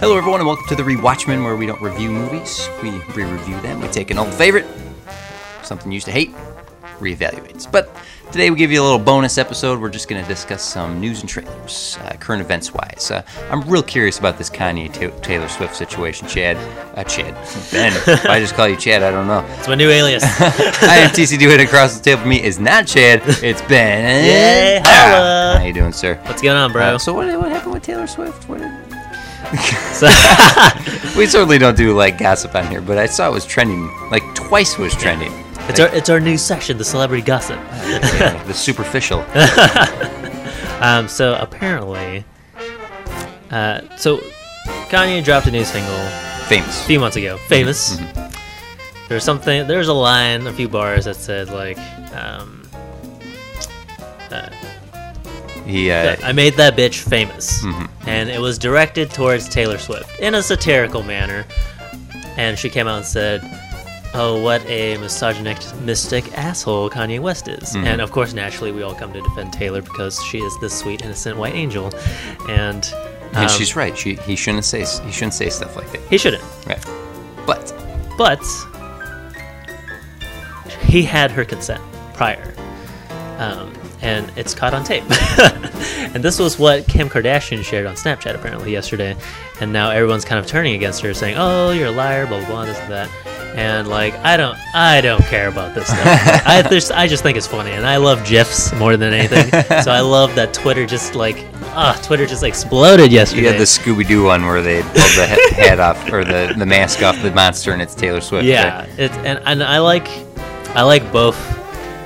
Hello everyone and welcome to the Rewatchmen, where we don't review movies, we re-review them. We take an old favorite, something you used to hate, reevaluates. But today we give you a little bonus episode. We're just going to discuss some news and trailers, current events wise. I'm real curious about this Kanye Taylor Swift situation, Ben, if I just call you Chad, I don't know. It's my new alias. I am TC DeWitt, across the table from me is not Chad, it's Ben. Yay, holla. How you doing, sir? What's going on, bro? So what happened with Taylor Swift? We certainly don't do like gossip on here, but I saw it was trending like twice. Was trending. It's our new section, the celebrity gossip. Yeah, the superficial. So apparently, Kanye dropped a new single, Famous, a few months ago. Famous. Mm-hmm. There's a line, a few bars that said like, I made that bitch famous. Mm-hmm. And it was directed towards Taylor Swift in a satirical manner. And she came out and said, "Oh, what a misogynistic asshole Kanye West is." Mm-hmm. And of course, naturally, we all come to defend Taylor because she is this sweet, innocent white angel. And she's right. He shouldn't say stuff like that. He shouldn't. Right. But he had her consent prior. And it's caught on tape. And this was what Kim Kardashian shared on Snapchat apparently yesterday. And now everyone's kind of turning against her, saying, "Oh, you're a liar, blah, blah, blah, this and that." And like, I don't care about this stuff. I just think it's funny. And I love GIFs more than anything. So I love that Twitter just exploded yesterday. You had the Scooby-Doo one where they pulled the head off, or the mask off the monster, and it's Taylor Swift. Yeah. Right? I like both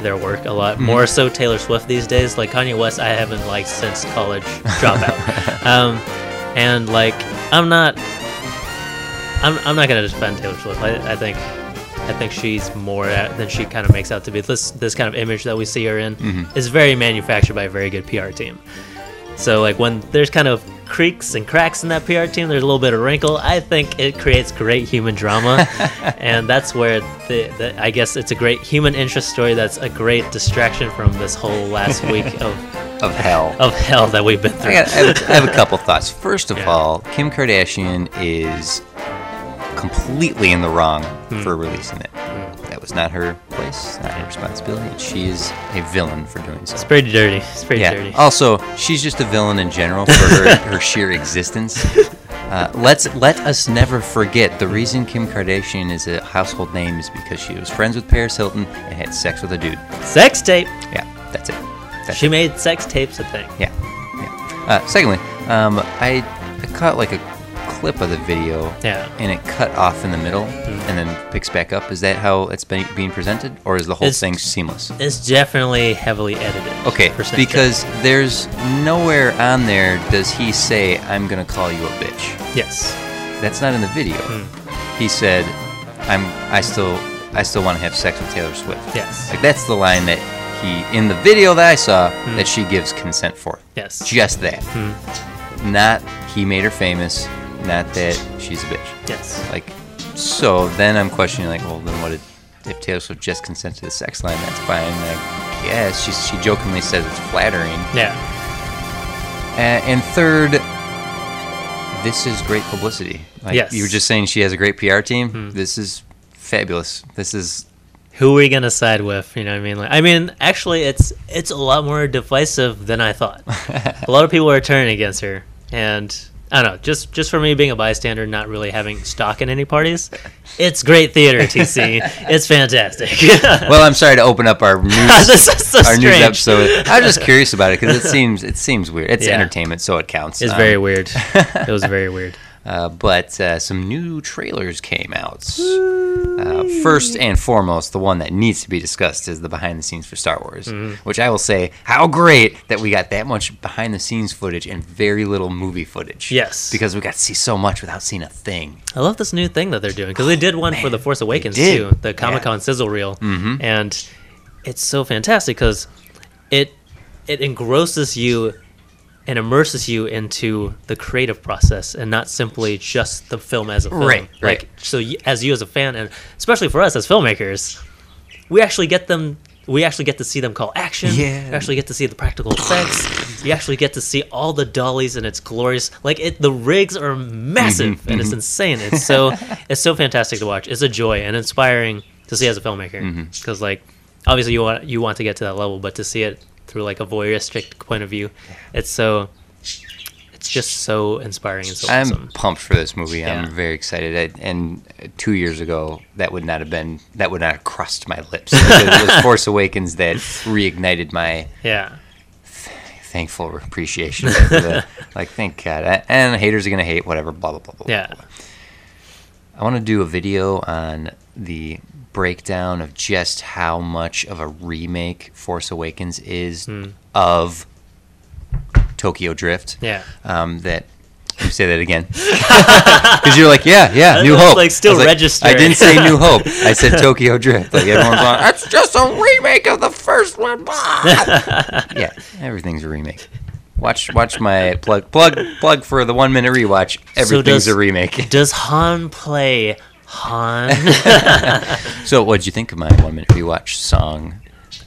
their work a lot, more so Taylor Swift these days. Like Kanye West, I haven't liked since College Dropout. I'm not gonna defend Taylor Swift. I think she's more than she kind of makes out to be. This kind of image that we see her in is very manufactured by a very good PR team. So like when there's kind of creaks and cracks in that PR team, there's a little bit of wrinkle. I think it creates great human drama, and that's where I guess it's a great human interest story. That's a great distraction from this whole last week of hell that we've been through. I have a couple thoughts. First of all, Kim Kardashian is completely in the wrong for releasing it. That was not her place, not her responsibility. She is a villain for doing so. It's pretty dirty. Also, she's just a villain in general for her sheer existence. Let us never forget the reason Kim Kardashian is a household name is because she was friends with Paris Hilton and had sex with a dude. Sex tape. Yeah, that's it. She made sex tapes a thing. Yeah. Secondly, I caught like a clip of the video, and it cut off in the middle and then picks back up. Is that how it's being presented, or is the whole thing seamless? It's definitely heavily edited. Okay, because there's nowhere on there does he say, "I'm gonna call you a bitch." Yes, that's not in the video. He said, "I still want to have sex with Taylor Swift." Yes, like that's the line that he in the video that I saw that she gives consent for. Yes, just that. Not he made her famous. Not that she's a bitch. Yes. Like, so then I'm questioning, like, well, then what if Taylor Swift just consents to the sex line? That's fine. Like, yes, she jokingly says it's flattering. Yeah. And third, this is great publicity. Like, you were just saying she has a great PR team. This is fabulous. This is. Who are we gonna side with? You know what I mean? Like, actually, it's a lot more divisive than I thought. A lot of people are turning against her, and. I don't know, just for me being a bystander, not really having stock in any parties, it's great theater, TC. It's fantastic. Well, I'm sorry to open up our news, news episode. I'm just curious about it because it seems weird. It's entertainment, so it counts. It's very weird. It was very weird. But some new trailers came out. First and foremost, the one that needs to be discussed is the behind the scenes for Star Wars, which I will say, how great that we got that much behind the scenes footage and very little movie footage. Yes. Because we got to see so much without seeing a thing. I love this new thing that they're doing because they did one for The Force Awakens too, the Comic-Con sizzle reel. And it's so fantastic because it engrosses you and immerses you into the creative process and not simply just the film as a film. Right. Like, so as a fan, and especially for us as filmmakers, we actually get to see them call action. We actually get to see the practical effects. You actually get to see all the dollies, and it's glorious. Like, the rigs are massive, and it's insane. It's so fantastic to watch. It's a joy and inspiring to see as a filmmaker, because like obviously you want to get to that level, but to see it through like a voyeuristic point of view, it's just so inspiring and so awesome. I'm pumped for this movie. Yeah. I'm very excited. And 2 years ago, that would not have crossed my lips. It was Force Awakens that reignited my thankful appreciation. Thank God. And haters are gonna hate whatever. Blah blah blah blah. Yeah. Blah. I want to do a video on the breakdown of just how much of a remake Force Awakens is of Tokyo Drift. Yeah. That you say that again because you're like, New Hope. Like still registering. I didn't say New Hope. I said Tokyo Drift. Like everyone's like, that's just a remake of the first one. Yeah, everything's a remake. Watch my plug for the 1 minute rewatch. Everything's a remake. Does Han play Han? So what'd you think of my 1 minute rewatch song?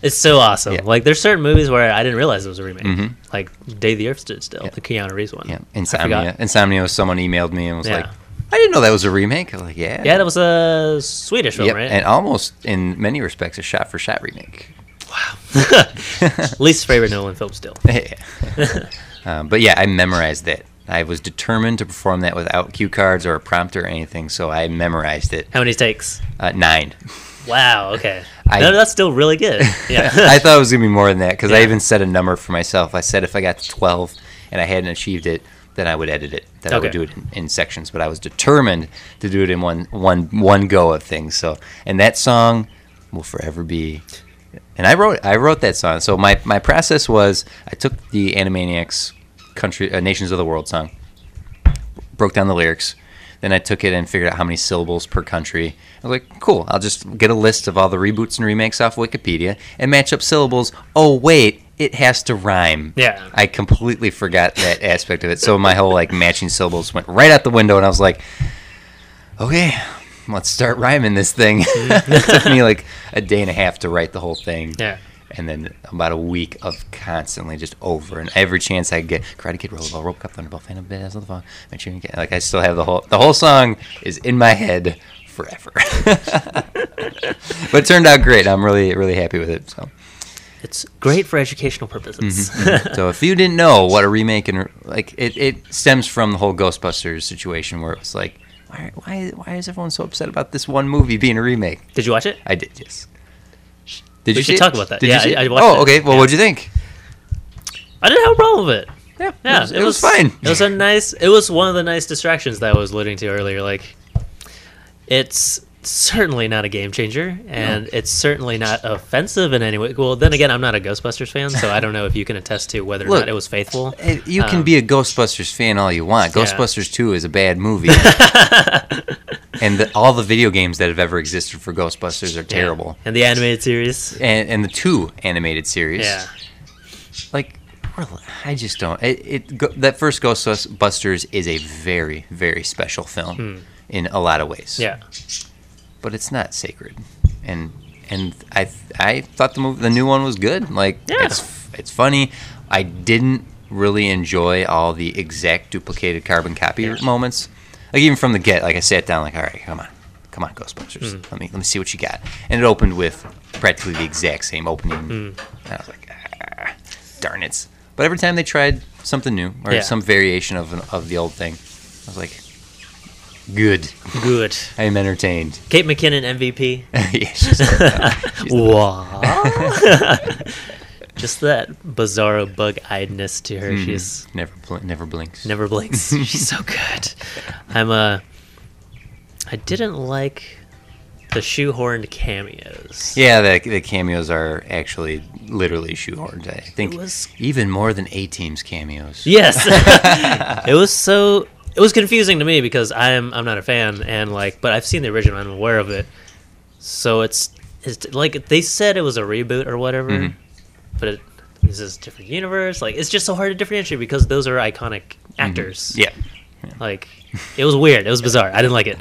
It's so awesome. Yeah. Like, there's certain movies where I didn't realize it was a remake. Mm-hmm. Like, Day the Earth Stood Still, the Keanu Reeves one. Yeah, Insomnia. Someone emailed me and was like, I didn't know that was a remake. I was like, yeah. Yeah, that was a Swedish film, right? And almost, in many respects, a shot-for-shot remake. Wow. Least favorite Nolan film still. I memorized it. I was determined to perform that without cue cards or a prompter or anything, so I memorized it. How many takes? 9. Wow, okay. That's still really good. Yeah. I thought it was going to be more than that, because I even set a number for myself. I said if I got to 12 and I hadn't achieved it, then I would edit it. Then I would do it in sections. But I was determined to do it in one go of things. So, and that song will forever be... And I wrote that song. So my process was I took the Animaniacs Nations of the World song, broke down the lyrics, then I took it and figured out how many syllables per country. I was like, cool, I'll just get a list of all the reboots and remakes off Wikipedia and match up syllables. Oh, wait, it has to rhyme. Yeah. I completely forgot that aspect of it. So my whole matching syllables went right out the window, and I was like, okay, let's start rhyming this thing. It took me a day and a half to write the whole thing. Yeah. And then about a week of constantly just over and every chance I get, Karate Kid, Rollerball, Robocop, Thunderball, Phantom Menace, make sure you get I still have the whole song is in my head forever. But it turned out great. I'm really, really happy with it. So it's great for educational purposes. So if you didn't know what a remake and it stems from the whole Ghostbusters situation where it was like, why is everyone so upset about this one movie being a remake? Did you watch it? I did, yes. Did we should talk about that. I watched it. Oh, okay. Well, What'd you think? I didn't have a problem with it. Yeah, it was fine. It was it was one of the nice distractions that I was alluding to earlier. Like, it's certainly not a game changer, and it's certainly not offensive in any way. Well, then again, I'm not a Ghostbusters fan, so I don't know if you can attest to whether or not it was faithful. You can be a Ghostbusters fan all you want. Ghostbusters 2 is a bad movie. And all the video games that have ever existed for Ghostbusters are terrible. And the animated series. And the 2 animated series. Yeah. I just don't... That first Ghostbusters is a very, very special film in a lot of ways. Yeah. But it's not sacred. And I thought the new one was good. It's funny. I didn't really enjoy all the exact duplicated carbon copy moments. Even from the get, I sat down, all right, come on, Ghostbusters, let me see what you got. And it opened with practically the exact same opening. And I was like, darn it! But every time they tried something new or some variation of the old thing, I was like, good. I am entertained. Kate McKinnon MVP. Yeah, she's wow. Just that bizarro bug-eyedness to her. She's never blinks. Never blinks. She's so good. I didn't like the shoehorned cameos. Yeah, the cameos are actually literally shoehorned. I think it was even more than A-Team's cameos. Yes. It was confusing to me because I'm not a fan but I've seen the original. I'm aware of it. So it's like they said it was a reboot or whatever. Mm-hmm. But is this a different universe? It's just so hard to differentiate because those are iconic actors. Mm-hmm. Yeah. It was weird. It was bizarre. I didn't like it.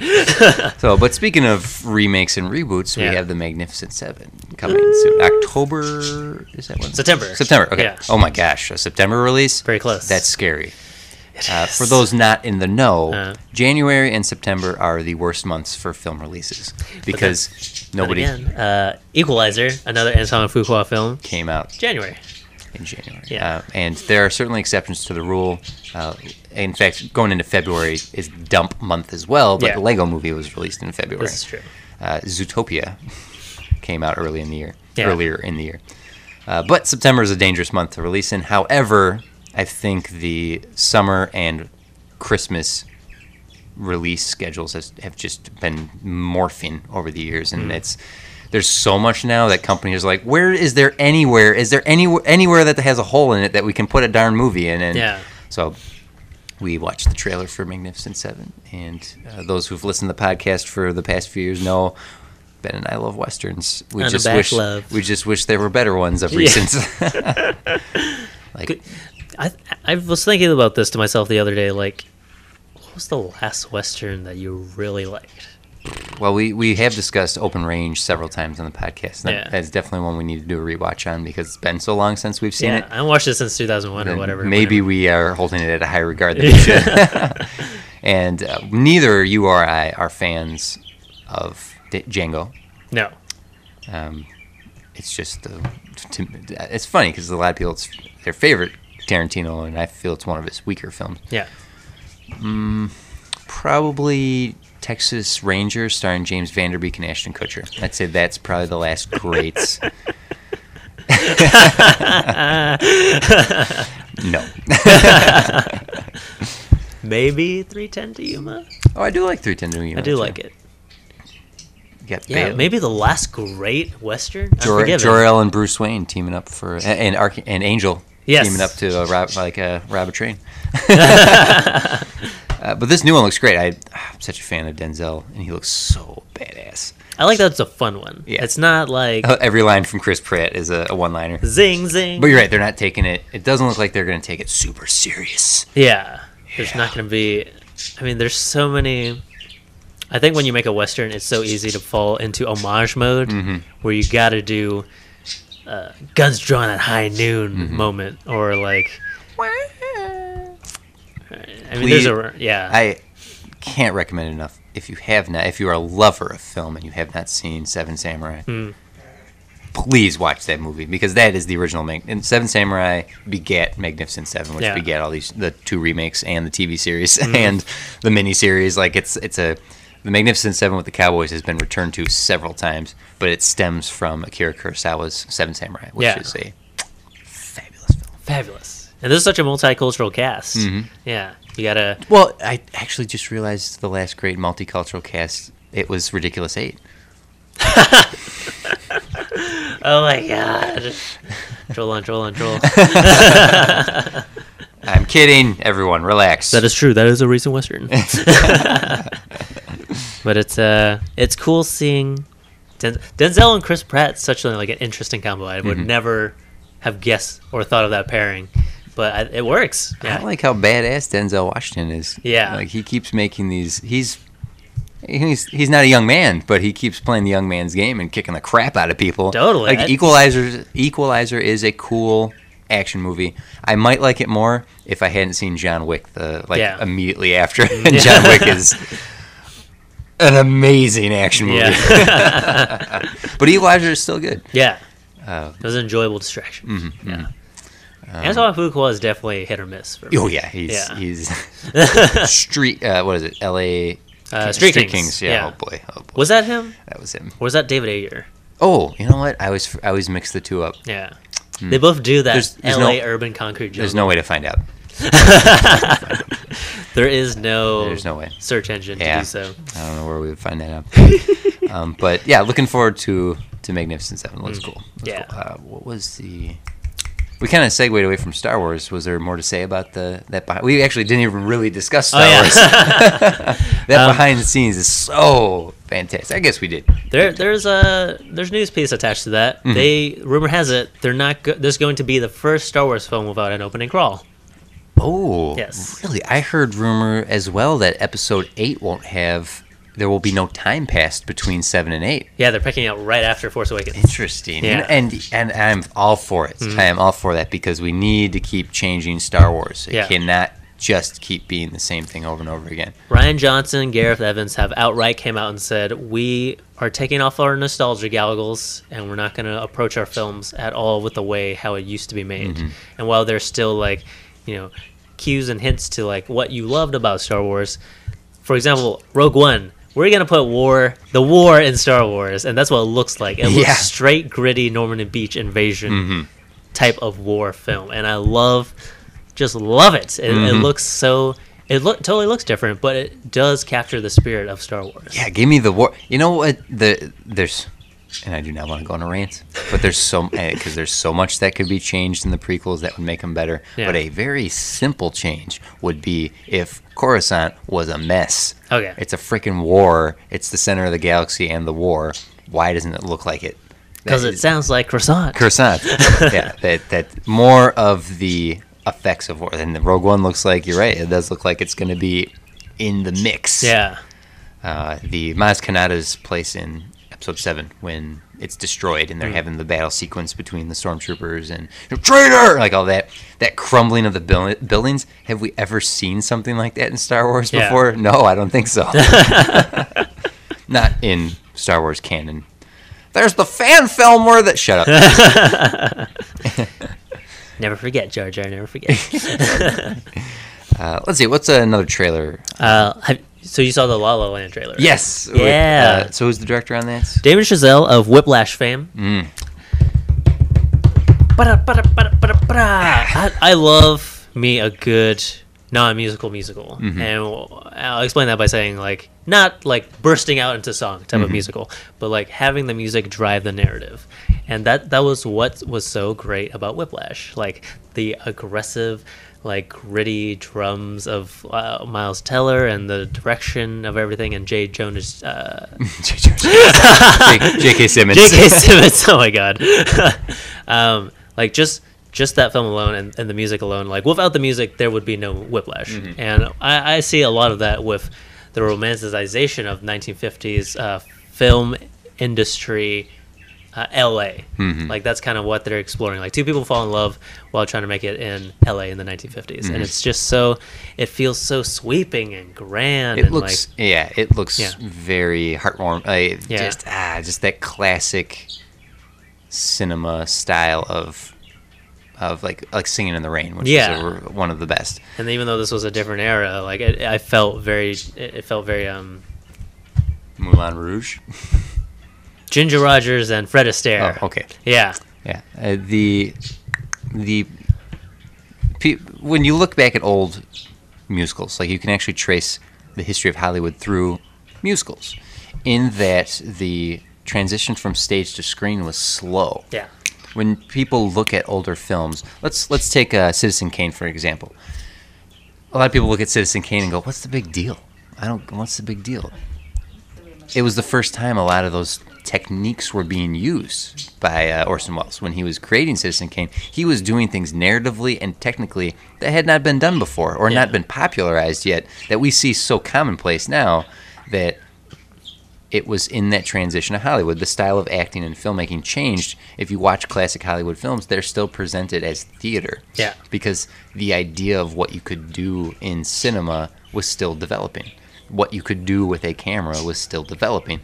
But speaking of remakes and reboots, we have The Magnificent Seven. coming soon. October, is that one? September. September, okay. Yeah. Oh my gosh, a September release? Very close. That's scary. For those not in the know, January and September are the worst months for film releases because Equalizer, another Antoine Fuqua film, came out in January. Yeah. And there are certainly exceptions to the rule. In fact, going into February is dump month as well, but the Lego movie was released in February. This is true. Zootopia came out earlier in the year. But September is a dangerous month to release in. However, I think the summer and Christmas release schedules have just been morphing over the years, and there's so much now that companies are like, is there anywhere that has a hole in it that we can put a darn movie in? And so we watched the trailer for Magnificent Seven, and those who've listened to the podcast for the past few years know Ben and I love westerns. We just wish there were better ones of recent. I was thinking about this to myself the other day. Like, what was the last Western that you really liked? Well, we have discussed Open Range several times on the podcast. And that's definitely one we need to do a rewatch on because it's been so long since we've seen it. I haven't watched it since 2001 or whatever. Maybe we are holding it at a high regard than we should. And neither you or I are fans of Django. No. It's just it's funny because a lot of people, it's their favorite Tarantino, and I feel it's one of his weaker films. Yeah. Probably Texas Ranger starring James Van Der Beek and Ashton Kutcher. I'd say that's probably the last great. No. Maybe 3:10 to Yuma. Oh, I do like 3:10 to Yuma. I do like it. Yeah, maybe the last great Western. Jor-El and Bruce Wayne teaming up for and Angel. Yes. Teaming up to rob a train. But this new one looks great. I'm such a fan of Denzel, and he looks so badass. I like that it's a fun one. Yeah. It's not like... Every line from Chris Pratt is a one-liner. Zing, zing. But you're right, they're not taking it... It doesn't look like they're going to take it super serious. Yeah. There's not going to be... I mean, there's so many... I think when you make a Western, it's so easy to fall into homage mode, where you got to do... guns drawn at high noon moment, or like I can't recommend it enough. If you are a lover of film and you have not seen Seven Samurai, please watch that movie, because that is the original and Seven Samurai begat Magnificent Seven, which begat all the two remakes and the TV series and the miniseries. Like The Magnificent Seven with the Cowboys has been returned to several times, but it stems from Akira Kurosawa's Seven Samurai, which is a fabulous film. Fabulous. And this is such a multicultural cast. Yeah. You got to... Well, I actually just realized the last great multicultural cast, it was Ridiculous 8. Oh, my God. Troll on. I'm kidding. Everyone, relax. That is true. That is a recent Western. But it's cool seeing Denzel and Chris Pratt, such an interesting combo. I would never have guessed or thought of that pairing, but it works. Yeah. I like how badass Denzel Washington is. Yeah, like he keeps making these. He's not a young man, but he keeps playing the young man's game and kicking the crap out of people. Totally. Like Equalizer is a cool action movie. I might like it more if I hadn't seen John Wick immediately after. And John Wick is an amazing action movie. Yeah. But Equalizer is still good. Yeah. It was an enjoyable distraction. Antoine Fuqua is definitely hit or miss for me. Oh, yeah. He's Street... what is it? L.A. Street Kings. Yeah. Oh, boy. Was that him? That was him. Or was that David Ayer? Oh, you know what? I always mix the two up. Yeah. They both do that. There's L.A. urban concrete jungle. There's no way to find out. There's no way. Search engine to do so. I don't know where we would find that out. But yeah, looking forward to Magnificent Seven. Looks cool. Looks cool. What was the? We kind of segued away from Star Wars. Was there more to say about that? We actually didn't even really discuss Star Wars. That behind the scenes is so fantastic. I guess we did. There's news piece attached to that. Rumor has it they're not. There's going to be the first Star Wars film without an opening crawl. Oh, yes. Really? I heard rumor as well that episode 8 won't have there will be no time passed between 7 and 8. Yeah, they're picking out right after Force Awakens. Interesting. Yeah. And I'm all for it. Mm-hmm. I am all for that because we need to keep changing Star Wars. It cannot just keep being the same thing over and over again. Rian Johnson and Gareth Evans have outright came out and said, we are taking off our nostalgia goggles and we're not going to approach our films at all with the way how it used to be made. Mm-hmm. And while there's still like, you know, cues and hints to like what you loved about Star Wars, for example, Rogue One, we're going to put the war in Star Wars, and that's what it looks like. It looks straight, gritty Normandy Beach invasion type of war film, and I love it. It looks so... It totally looks different, but it does capture the spirit of Star Wars. Yeah, give me the war. You know what? There's... And I do not want to go on a rant, but there's so much that could be changed in the prequels that would make them better. Yeah. But a very simple change would be if Coruscant was a mess. Okay, it's a freaking war. It's the center of the galaxy and the war. Why doesn't it look like it? Because it sounds like croissant. Croissant. Yeah, that more of the effects of war than the Rogue One looks like. You're right. It does look like it's going to be in the mix. Yeah. The Maz Kanata's place in Episode 7 when it's destroyed and they're having the battle sequence between the stormtroopers and traitor, like all that crumbling of the buildings. Have we ever seen something like that in Star Wars before? No, I don't think so. Not in Star Wars canon. There's the fan film where that shut up. Never forget, Jar Jar, never forget. Let's see, what's another trailer? So you saw the La La Land trailer, right? Yes. Yeah. So who's the director on that? Damon Chazelle of Whiplash fame. Mm. I love me a good non-musical musical. Mm-hmm. And I'll explain that by saying, like, not like bursting out into song type of musical, but like having the music drive the narrative. And that was what was so great about Whiplash. Like the aggressive, like gritty drums of Miles Teller and the direction of everything, and J. Jonas, J.K. Simmons. J.K. Simmons. Oh my God! Like just that film alone and the music alone. Like without the music, there would be no Whiplash. Mm-hmm. And I see a lot of that with the romanticization of 1950s film industry. L.A. Mm-hmm. Like that's kind of what they're exploring. Like two people fall in love while trying to make it in L.A. in the 1950s, and it's just so it feels so sweeping and grand. It looks very heartwarming. Just that classic cinema style of like Singing in the Rain, which is one of the best. And even though this was a different era, like it felt very Moulin Rouge. Ginger Rogers and Fred Astaire. Oh, okay. Yeah. Yeah. When you look back at old musicals, like you can actually trace the history of Hollywood through musicals, in that the transition from stage to screen was slow. Yeah. When people look at older films, let's take Citizen Kane for example. A lot of people look at Citizen Kane and go, "What's the big deal? What's the big deal?" It was the first time a lot of those techniques were being used by Orson Welles when he was creating Citizen Kane. He was doing things narratively and technically that had not been done before or not been popularized yet, that we see so commonplace now, that it was in that transition of Hollywood. The style of acting and filmmaking changed. If you watch classic Hollywood films, they're still presented as theater because the idea of what you could do in cinema was still developing. What you could do with a camera was still developing.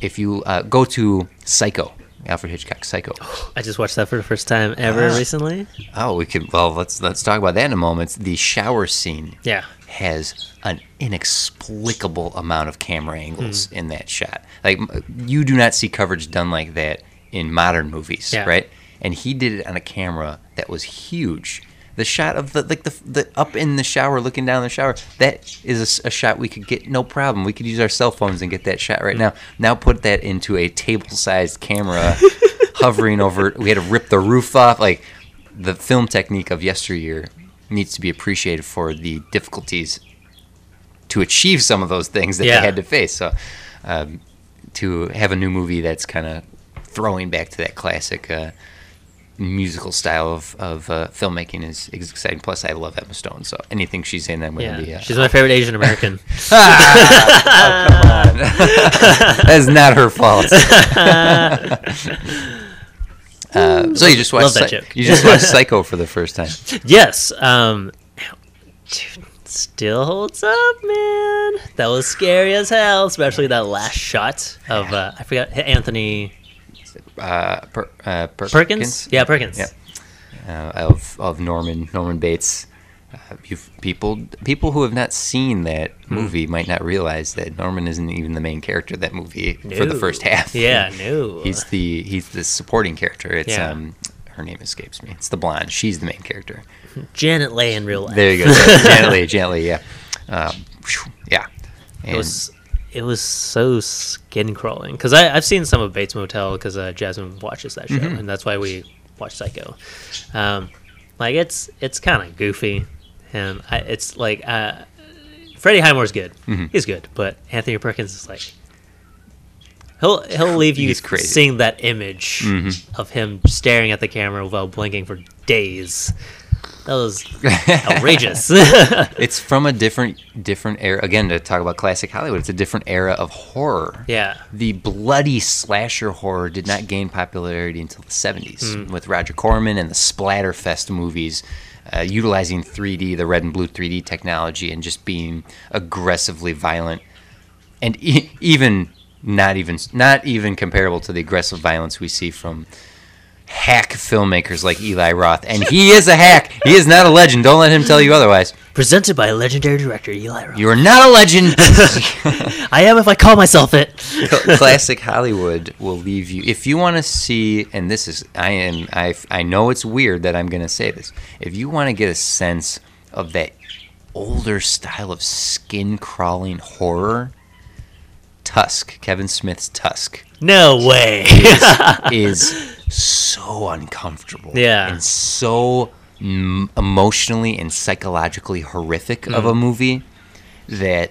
If you go to Psycho, Alfred Hitchcock's Psycho. I just watched that for the first time ever recently. Oh, we could. Well, let's talk about that in a moment. The shower scene has an inexplicable amount of camera angles in that shot. Like, you do not see coverage done like that in modern movies, right? And he did it on a camera that was huge. The shot of the up in the shower, looking down the shower, that is a shot we could get no problem. We could use our cell phones and get that shot right now. Now put that into a table-sized camera hovering over. We had to rip the roof off. Like, the film technique of yesteryear needs to be appreciated for the difficulties to achieve some of those things that they had to face. So to have a new movie that's kind of throwing back to that classic musical style of filmmaking is exciting. Plus, I love Emma Stone, so anything she's in, I'm going to be. She's my favorite Asian American. Oh, come on, that is not her fault. So you just watched Psycho for the first time. Yes, dude, still holds up, man. That was scary as hell, especially that last shot of I forgot Anthony. Perkins? Yeah, Perkins. Yeah. Of Norman Bates. People who have not seen that movie might not realize that Norman isn't even the main character of that movie for the first half. Yeah, no. He's the supporting character. It's her name escapes me. It's the blonde. She's the main character. Janet Leigh in real life. There you go. Janet Leigh, yeah. Yeah. And it was so skin crawling because I've seen some of Bates Motel because Jasmine watches that show and that's why we watch Psycho. It's kind of goofy, and Freddie Highmore's good. He's good, but Anthony Perkins is like he'll leave you seeing that image of him staring at the camera while blinking for days. That was outrageous. It's from a different era. Again, to talk about classic Hollywood, it's a different era of horror. Yeah. The bloody slasher horror did not gain popularity until the 70s with Roger Corman and the Splatterfest movies, utilizing 3D, the red and blue 3D technology, and just being aggressively violent and even not comparable to the aggressive violence we see from hack filmmakers like Eli Roth. And he is a hack. He is not a legend. Don't let him tell you otherwise. Presented by legendary director Eli Roth. You are not a legend. I am if I call myself it. Classic Hollywood will leave you. If you want to see, and this is, I know it's weird that I'm going to say this. If you want to get a sense of that older style of skin-crawling horror, Tusk, Kevin Smith's Tusk. No way. is so uncomfortable and so emotionally and psychologically horrific of a movie that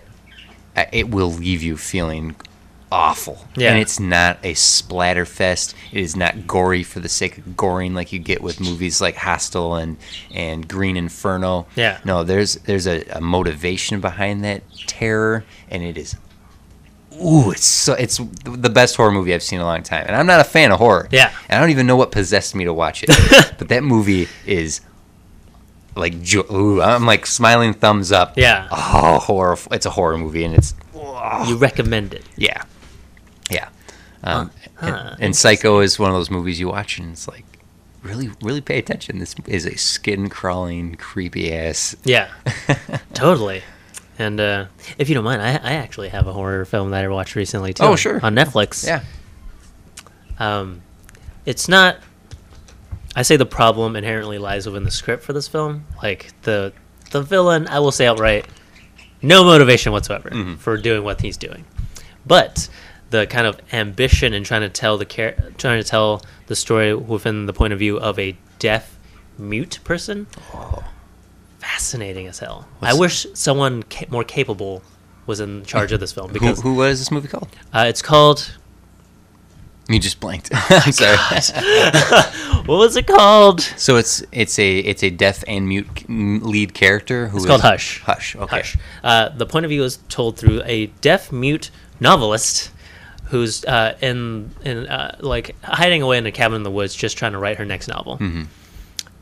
it will leave you feeling awful. Yeah. And it's not a splatter fest. It is not gory for the sake of goring like you get with movies like Hostel and Green Inferno. Yeah. No, there's a motivation behind that terror, and it is it's the best horror movie I've seen in a long time. And I'm not a fan of horror. Yeah. And I don't even know what possessed me to watch it. But that movie is like, I'm like smiling thumbs up. Yeah. Oh, horror. It's a horror movie and it's... Oh. You recommend it. Yeah. Yeah. And Psycho is one of those movies you watch and it's like, really, really pay attention. This is a skin-crawling, creepy ass. Yeah. Totally. And if you don't mind, I actually have a horror film that I watched recently, too. Oh, sure. On Netflix. Yeah. It's not... I say the problem inherently lies within the script for this film. Like, the villain, I will say outright, no motivation whatsoever for doing what he's doing. But the kind of ambition in trying to tell the story within the point of view of a deaf, mute person... Oh. Fascinating as hell. I wish someone more capable was in charge of this film. Because who was this movie called? It's called... You just blanked. I'm sorry. What was it called? So it's a deaf and mute lead character. It's called Hush. Hush. Okay. Hush. The point of view is told through a deaf mute novelist who's hiding away in a cabin in the woods, just trying to write her next novel. Mm-hmm.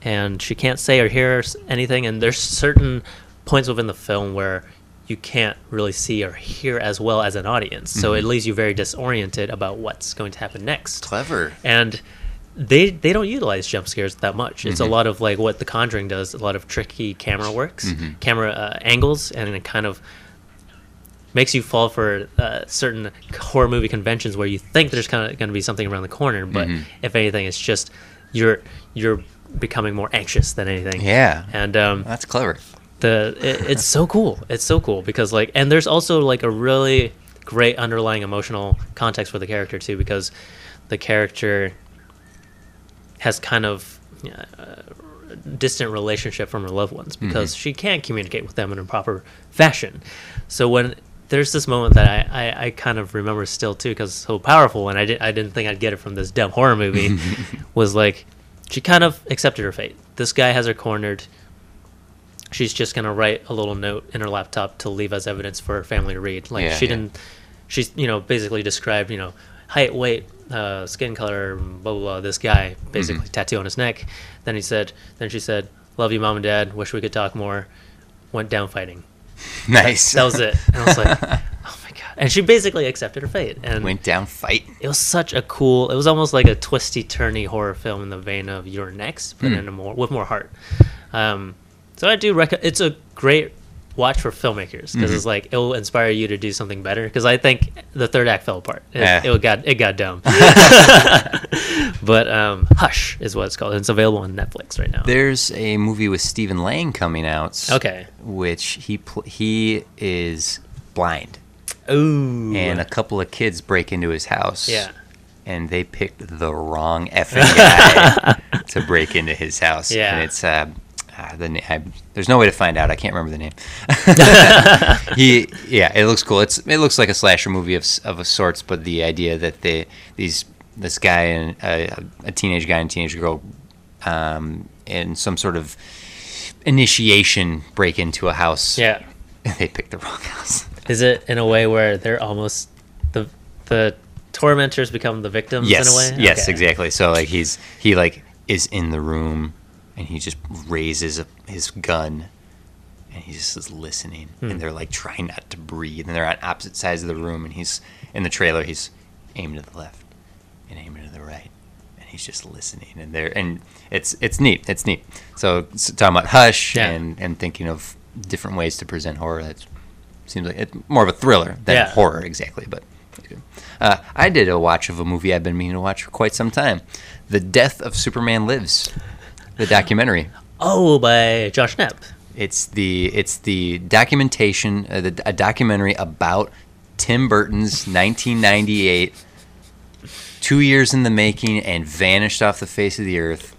And she can't say or hear anything, and there's certain points within the film where you can't really see or hear as well as an audience. So it leaves you very disoriented about what's going to happen next. Clever. And they don't utilize jump scares that much. It's a lot of like what The Conjuring does, a lot of tricky camera angles, and it kind of makes you fall for certain horror movie conventions where you think there's kind of going to be something around the corner, but if anything, it's just you're becoming more anxious than anything. Yeah. And that's clever. It's so cool. It's so cool because and there's also a really great underlying emotional context for the character too, because the character has kind of distant relationship from her loved ones because she can't communicate with them in a proper fashion. So when there's this moment that I kind of remember still too, because it's so powerful, and I didn't think I'd get it from this dumb horror movie, was she kind of accepted her fate. This guy has her cornered. She's just going to write a little note in her laptop to leave as evidence for her family to read. Like, yeah, she didn't, she's, you know, basically described, you know, height, weight, skin color, blah, blah, blah, this guy, basically tattoo on his neck. Then he said, then she said, love you, mom and dad. Wish we could talk more. Went down fighting. Nice. That was it. And I was like, oh my God. And she basically accepted her fate. And went down fight. It was such a cool, it was almost like a twisty, turny horror film in the vein of You're Next, but in a more, with more heart. So I do recommend, it's a great watch for filmmakers, because it's like, it will inspire you to do something better, because I think the third act fell apart. It got dumb. But Hush is what it's called. It's available on Netflix right now. There's a movie with Stephen Lang coming out. Okay. Which he is blind. Ooh. And a couple of kids break into his house. Yeah. And they picked the wrong effing guy to break into his house. Yeah. And it's... there's no way to find out. I can't remember the name. It looks cool. It looks like a slasher movie of sorts, but the idea that this guy and a teenage guy and teenage girl, in some sort of initiation, break into a house. Yeah, they picked the wrong house. Is it in a way where they're almost the tormentors become the victims? Yes, in a way. Yes, okay. Exactly. So like he is in the room. And he just raises his gun, and he just is listening. And they're like trying not to breathe. And they're on opposite sides of the room. And he's in the trailer. He's aiming to the left and aiming to the right, and he's just listening. And it's neat. It's neat. So talking about Hush and thinking of different ways to present horror. That seems like it's more of a thriller than horror exactly. But it's good. I did a watch of a movie I've been meaning to watch for quite some time, The Death of Superman Lives. The documentary. Oh, by Josh Knapp. It's the documentation, a documentary about Tim Burton's 1998, 2 years in the making and vanished off the face of the earth,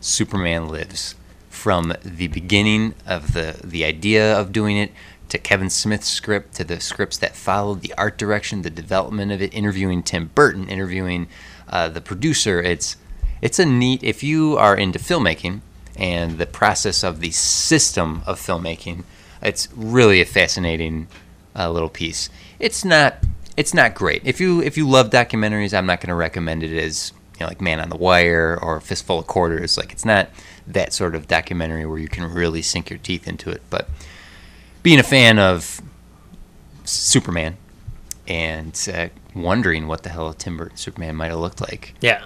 Superman Lives. From the beginning of the idea of doing it, to Kevin Smith's script, to the scripts that followed, the art direction, the development of it, interviewing Tim Burton, interviewing the producer. It's a neat, if you are into filmmaking and the process of the system of filmmaking, it's really a fascinating little piece. It's not great. If you love documentaries, I'm not going to recommend it as, you know, like Man on the Wire or Fistful of Quarters. Like, it's not that sort of documentary where you can really sink your teeth into it. But being a fan of Superman and wondering what the hell Tim Burton Superman might have looked like. Yeah.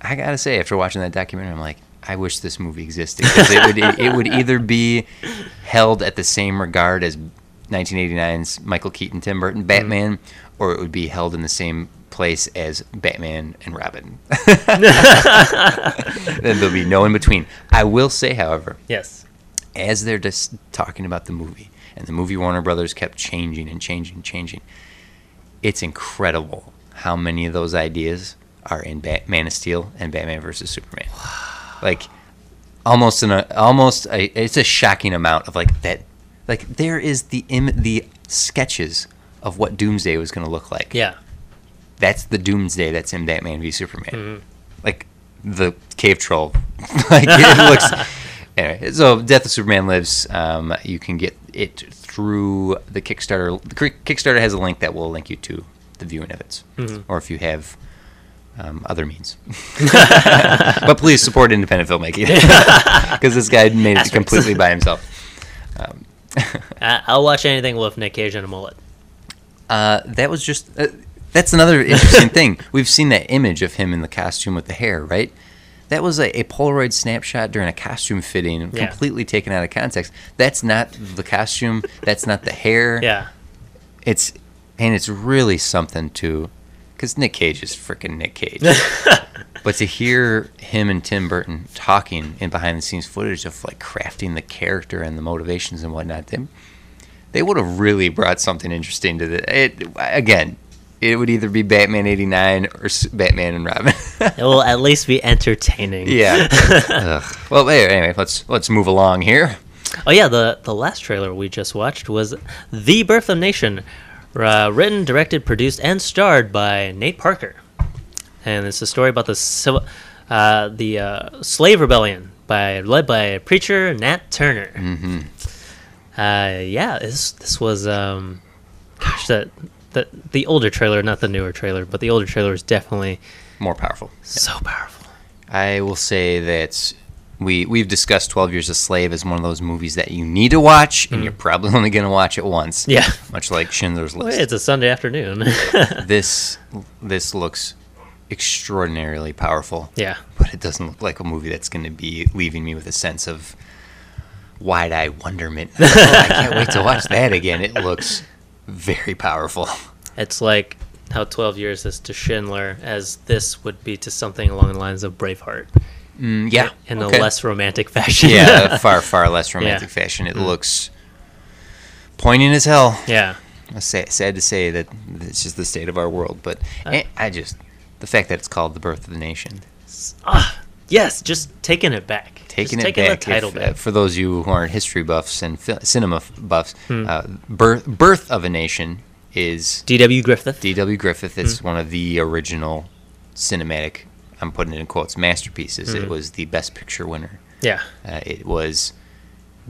I gotta say, after watching that documentary, I'm like, I wish this movie existed, because it would either be held at the same regard as 1989's Michael Keaton, Tim Burton Batman, or it would be held in the same place as Batman and Robin. There'll be no in between. I will say, however, yes, as they're just talking about the movie, and the movie Warner Brothers kept changing and changing and changing, it's incredible how many of those ideas are in Man of Steel and Batman versus Superman. Wow. Like, it's a shocking amount of like that. Like, there is the sketches of what Doomsday was going to look like. Yeah, that's the Doomsday that's in Batman v Superman. Like the cave troll. Like, it looks. Anyway, so Death of Superman Lives. You can get it through the Kickstarter. The Kickstarter has a link that will link you to the viewing of it, or if you have. Other means. But please support independent filmmaking, because this guy made it completely by himself. I'll watch anything with Nick Cage and a mullet. That's another interesting thing. We've seen that image of him in the costume with the hair, right? That was a Polaroid snapshot during a costume fitting, completely taken out of context. That's not the costume. That's not the hair. Yeah. It's really something to... Because Nick Cage is freaking Nick Cage. But to hear him and Tim Burton talking in behind-the-scenes footage of, like, crafting the character and the motivations and whatnot, they would have really brought something interesting to the... It would either be Batman 89 or Batman and Robin. It will at least be entertaining. Yeah. Well, anyway, let's move along here. Oh, yeah, the last trailer we just watched was The Birth of Nation, written, directed, produced, and starred by Nate Parker. And it's a story about the the slave rebellion led by preacher Nat Turner. Mm-hmm. Yeah, this was the older trailer, not the newer trailer, but the older trailer is definitely more powerful. So powerful. I will say that we've discussed 12 Years a Slave as one of those movies that you need to watch, and you're probably only going to watch it once. Yeah. Much like Schindler's List. Well, it's a Sunday afternoon. This looks extraordinarily powerful. Yeah. But it doesn't look like a movie that's going to be leaving me with a sense of wide-eyed wonderment. Like, oh, I can't wait to watch that again. It looks very powerful. It's like how 12 Years is to Schindler as this would be to something along the lines of Braveheart. Yeah. In a less romantic fashion. Yeah, far, far less romantic fashion. It looks poignant as hell. Yeah. Sad to say that it's just the state of our world, but the fact that it's called The Birth of the Nation. Yes, just taking it back. Taking it back. The title back. For those of you who aren't history buffs and cinema buffs, Birth of a Nation is... D.W. Griffith. D.W. Griffith is one of the original cinematic, I'm putting it in quotes, masterpieces. It was the Best Picture winner. Yeah. It was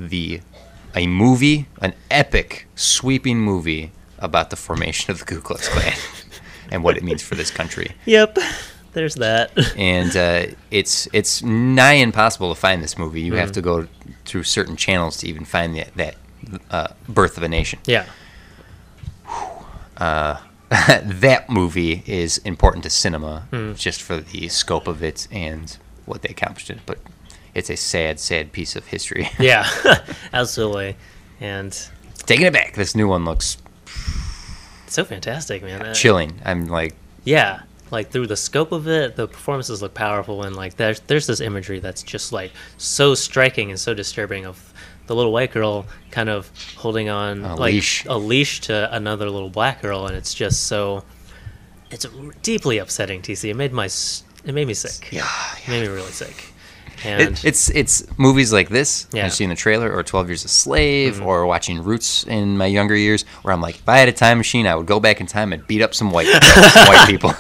a movie, an epic, sweeping movie about the formation of the Ku Klux Klan and what it means for this country. Yep. There's that. And it's nigh impossible to find this movie. You have to go through certain channels to even find that Birth of a Nation. Yeah. That movie is important to cinema just for the scope of it and what they accomplished it. But it's a sad, sad piece of history. Yeah, absolutely. And taking it back, this new one looks so fantastic, man. Yeah, chilling. I'm like, yeah, like through the scope of it, the performances look powerful, and like there's this imagery that's just like so striking and so disturbing of the little white girl kind of holding on a leash to another little black girl, and it's just so, it's deeply upsetting, TC. It made me sick. Yeah. It made me really sick. And it's movies like this. Yeah. I've seen the trailer, or 12 Years a Slave, or watching Roots in my younger years, where I'm like, if I had a time machine, I would go back in time and beat up some white people.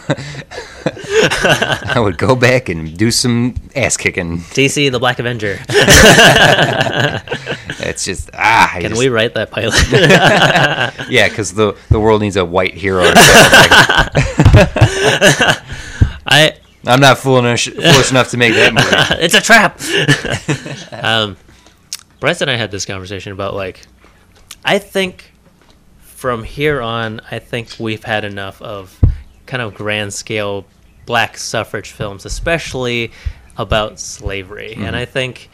I would go back and do some ass kicking. DC, the Black Avenger. It's just we write that pilot? Yeah, because the world needs a white hero. I'm not foolish enough to make that movie. It's a trap. Bryce and I had this conversation about, like, I think from here on, I think we've had enough of kind of grand scale black suffrage films, especially about slavery. Mm-hmm. And I think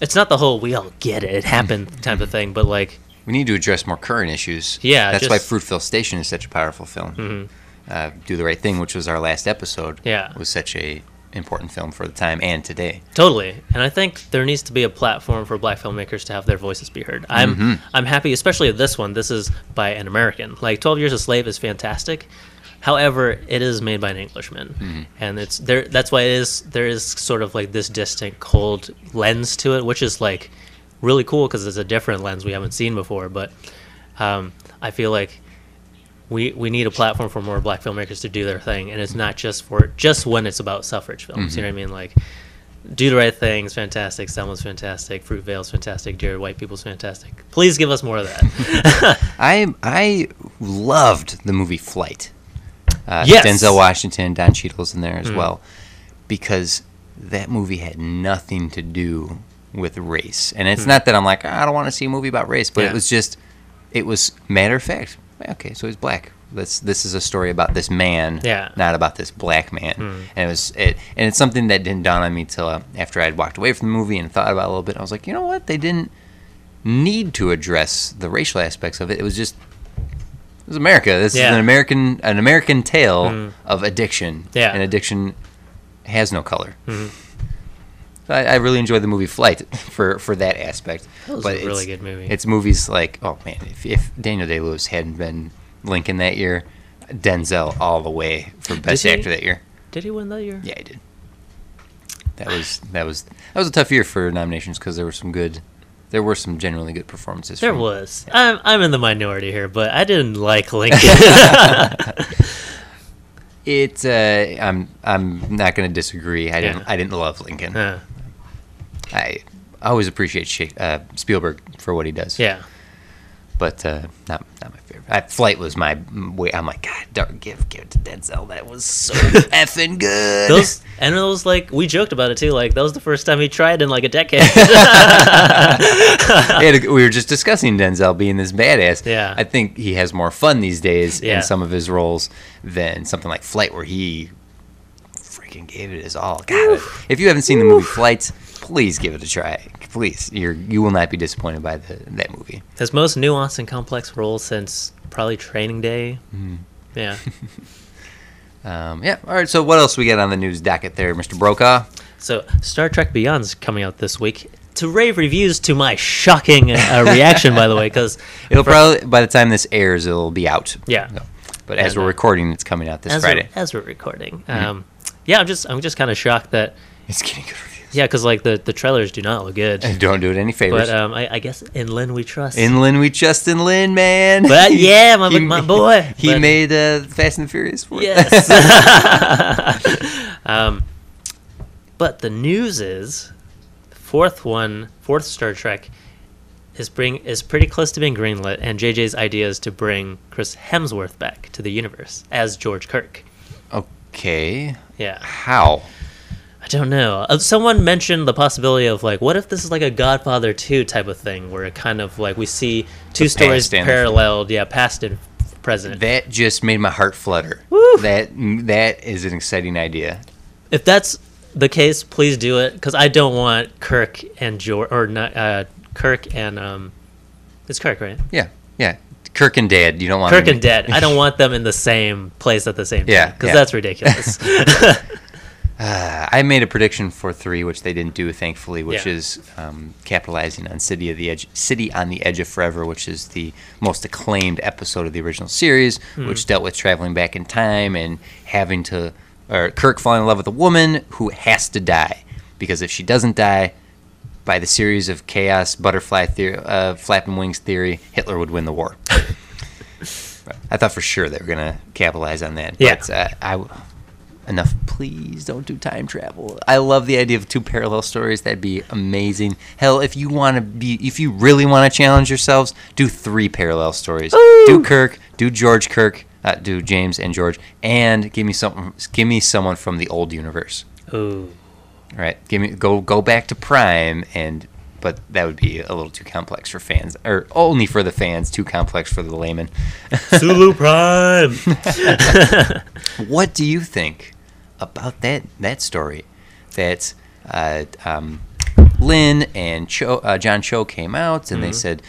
it's not the whole we all get it happened type of thing, but like we need to address more current issues. Yeah, that's why Fruitvale Station is such a powerful film. Mm-hmm. Do the Right Thing, which was our last episode, was such a important film for the time and today. Totally. And I think there needs to be a platform for black filmmakers to have their voices be heard. I'm happy, especially this one. This is by an American. Like 12 Years a Slave is fantastic. However, it is made by an Englishman. Mm-hmm. And it's there. That's why there is sort of like this distant, cold lens to it, which is like really cool because it's a different lens we haven't seen before. But I feel like we need a platform for more black filmmakers to do their thing, and it's not just when it's about suffrage films. You know what I mean? Like, Do the Right Thing is fantastic, Selma's fantastic, Fruitvale is fantastic, Jared White People's fantastic. Please give us more of that. I loved the movie Flight. Yes. Denzel Washington, Don Cheadle's in there as well, because that movie had nothing to do with race. And it's not that I'm like, I don't want to see a movie about race, but it was just, it was matter of fact. Okay, so he's black. This is a story about this man, not about this black man. And it's something that didn't dawn on me till after I'd walked away from the movie and thought about it a little bit. I was like, you know what? They didn't need to address the racial aspects of it. It was just, it was America. This is an American tale of addiction, and addiction has no color. So I really enjoyed the movie Flight for that aspect. That was a really good movie. It's movies like, oh man, if Daniel Day-Lewis hadn't been Lincoln that year, Denzel all the way for best actor that year. Did he win that year? Yeah, he did. That was a tough year for nominations because there were some genuinely good performances. There was. Yeah. I'm in the minority here, but I didn't like Lincoln. It's I'm not going to disagree. I didn't love Lincoln. I always appreciate Spielberg for what he does. Yeah. But not my favorite. Flight was my way. I'm like, God, darn, give it to Denzel. That was so effing good. Those like we joked about it too. Like that was the first time he tried in like a decade. We were just discussing Denzel being this badass. Yeah. I think he has more fun these days in some of his roles than something like Flight, where he freaking gave it his all. God, if you haven't seen the movie Flight, please give it a try. Please, you will not be disappointed by that movie. His most nuanced and complex role since probably Training Day. Mm. Yeah. All right. So what else we got on the news docket there, Mr. Brokaw? So Star Trek Beyond's coming out this week to rave reviews. To my shocking reaction, by the way, because it'll probably by the time this airs, it'll be out. Yeah. So, but as we're recording, it's coming out this Friday. As we're recording, yeah, I'm just kind of shocked that it's getting good reviews. Yeah, because like the trailers do not look good. Don't do it any favors. But I guess in Lin we trust. In Lin we trust. In Lin, man. But yeah, my boy. He made Fast and Furious 4. Yes. But the news is, fourth Star Trek, is pretty close to being greenlit, and JJ's idea is to bring Chris Hemsworth back to the universe as George Kirk. Okay. Yeah. How? I don't know. Someone mentioned the possibility of like, what if this is like a Godfather 2 type of thing, where it kind of like we see two stories paralleled, past and present. That just made my heart flutter. Woo! That is an exciting idea. If that's the case, please do it, because I don't want Kirk and George, or not Kirk and it's Kirk, right? Yeah. Kirk and Dad. You don't want Kirk and Dad. I don't want them in the same place at the same time. Yeah, because that's ridiculous. I made a prediction for 3, which they didn't do, thankfully, which is capitalizing on City on the Edge of Forever, which is the most acclaimed episode of the original series, which dealt with traveling back in time and Kirk falling in love with a woman who has to die, because if she doesn't die, by the series of chaos, butterfly theory, flapping wings theory, Hitler would win the war. I thought for sure they were going to capitalize on that. Yeah. But, enough, please don't do time travel. I love the idea of two parallel stories. That'd be amazing. Hell, if you really want to challenge yourselves, do 3 parallel stories. Ooh. Do Kirk, do George Kirk, do James and George, and give me someone from the old universe. Ooh. All right, go back to Prime, but that would be a little too complex for fans, or only for the fans, too complex for the layman. Sulu Prime. What do you think about that story that Lin and John Cho came out and they said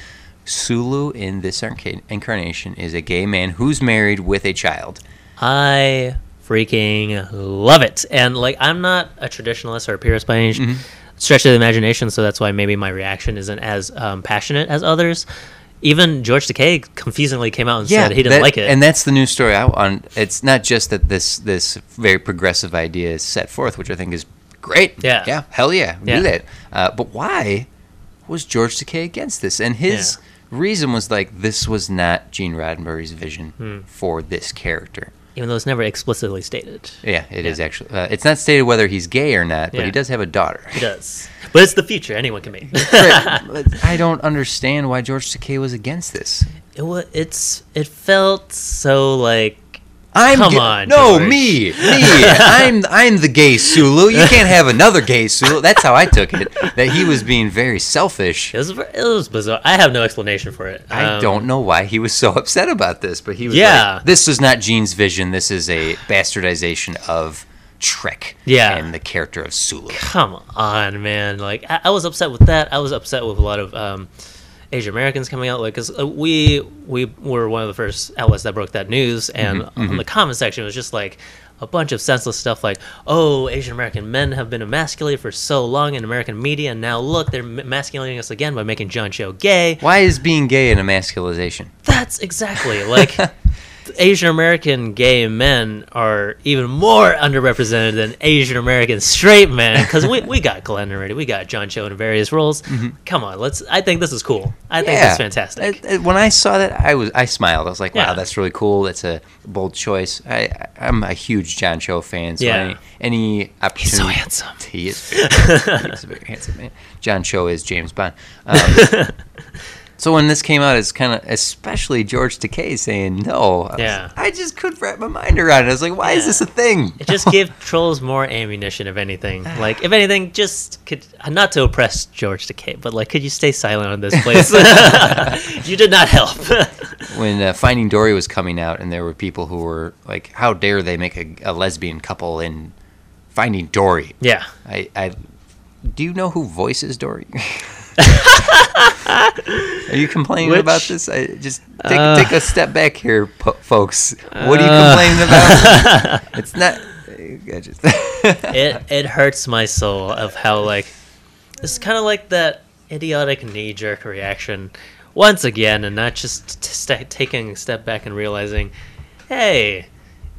Sulu in this incarnation is a gay man who's married with a child? I freaking love it. And like, I'm not a traditionalist or a purist by any stretch of the imagination, so that's why maybe my reaction isn't as passionate as others. Even George Takei confusingly came out and said he didn't like it. And that's the new story I want. It's not just that this very progressive idea is set forth, which I think is great. Yeah. Yeah. Hell yeah. Do that. But why was George Takei against this? And his reason was like, this was not Gene Roddenberry's vision for this character. Even though it's never explicitly stated. Yeah, it is actually. It's not stated whether he's gay or not, but he does have a daughter. He does. But it's the future. Anyone can make it. I don't understand why George Takei was against this. It felt so like, George. I'm the gay Sulu. You can't have another gay Sulu. That's how I took it. That he was being very selfish. It was bizarre. I have no explanation for it. I don't know why he was so upset about this, but he was like, "This is not Gene's vision. This is a bastardization of Trek and the character of Sulu." Come on, man! Like I was upset with that. I was upset with a lot of Asian Americans coming out, like, because we were one of the first outlets that broke that news, and on the comment section it was just like a bunch of senseless stuff, like, oh, Asian American men have been emasculated for so long in American media, and now look, they're emasculating us again by making John Cho gay. Why is being gay an emasculation? That's exactly like Asian American gay men are even more underrepresented than Asian American straight men, because we got Glenn already, we got John Cho in various roles. Mm-hmm. Come on, let's. I think this is cool. I think it's fantastic. When I saw that, I smiled. I was like, wow, that's really cool. That's a bold choice. I'm a huge John Cho fan. So any opportunity. He's so handsome. He is. He's a very handsome man. John Cho is James Bond. So when this came out, it's kind of, especially George Takei saying no. I just couldn't wrap my mind around it. I was like, why is this a thing? It just gave trolls more ammunition, if anything. Like, if anything, just, could not to oppress George Takei, but like, could you stay silent on this, please? You did not help. When Finding Dory was coming out, and there were people who were like, how dare they make a lesbian couple in Finding Dory? Yeah. I do you know who voices Dory? Are you complaining about this? Just take a step back here, folks. What are you complaining about? It's not. I just it hurts my soul of how, like, it's kind of like that idiotic knee-jerk reaction once again, and not just taking a step back and realizing, hey,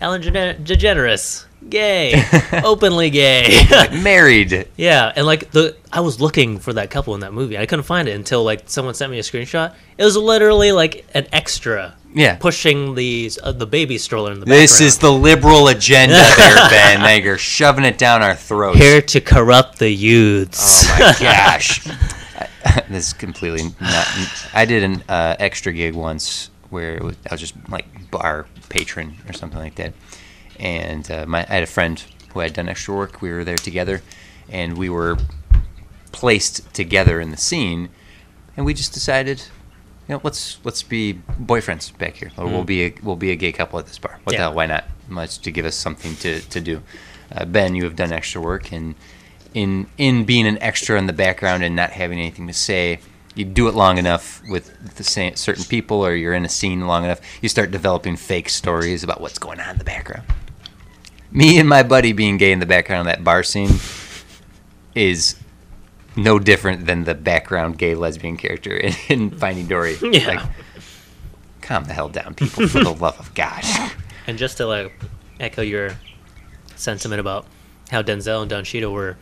Ellen DeGeneres. Gay, openly gay, married. Yeah, and like I was looking for that couple in that movie. I couldn't find it until like someone sent me a screenshot. It was literally like an extra, pushing the baby stroller in the background. This is the liberal agenda, there, Ben. Now you're shoving it down our throats. Here to corrupt the youths. Oh my gosh, this is completely not. I did an extra gig once where I was just like bar patron or something like that. And I had a friend who had done extra work. We were there together, and we were placed together in the scene. And we just decided, you know, let's be boyfriends back here. Or we'll be a gay couple at this bar. What the hell? Why not? Much to give us something to do. Ben, you have done extra work, and in being an extra in the background and not having anything to say, you do it long enough with the same certain people, or you're in a scene long enough, you start developing fake stories about what's going on in the background. Me and my buddy being gay in the background of that bar scene is no different than the background gay lesbian character in Finding Dory. Yeah. Like, calm the hell down, people, for the love of God. And just to like echo your sentiment about how Denzel and Don Cheadle were,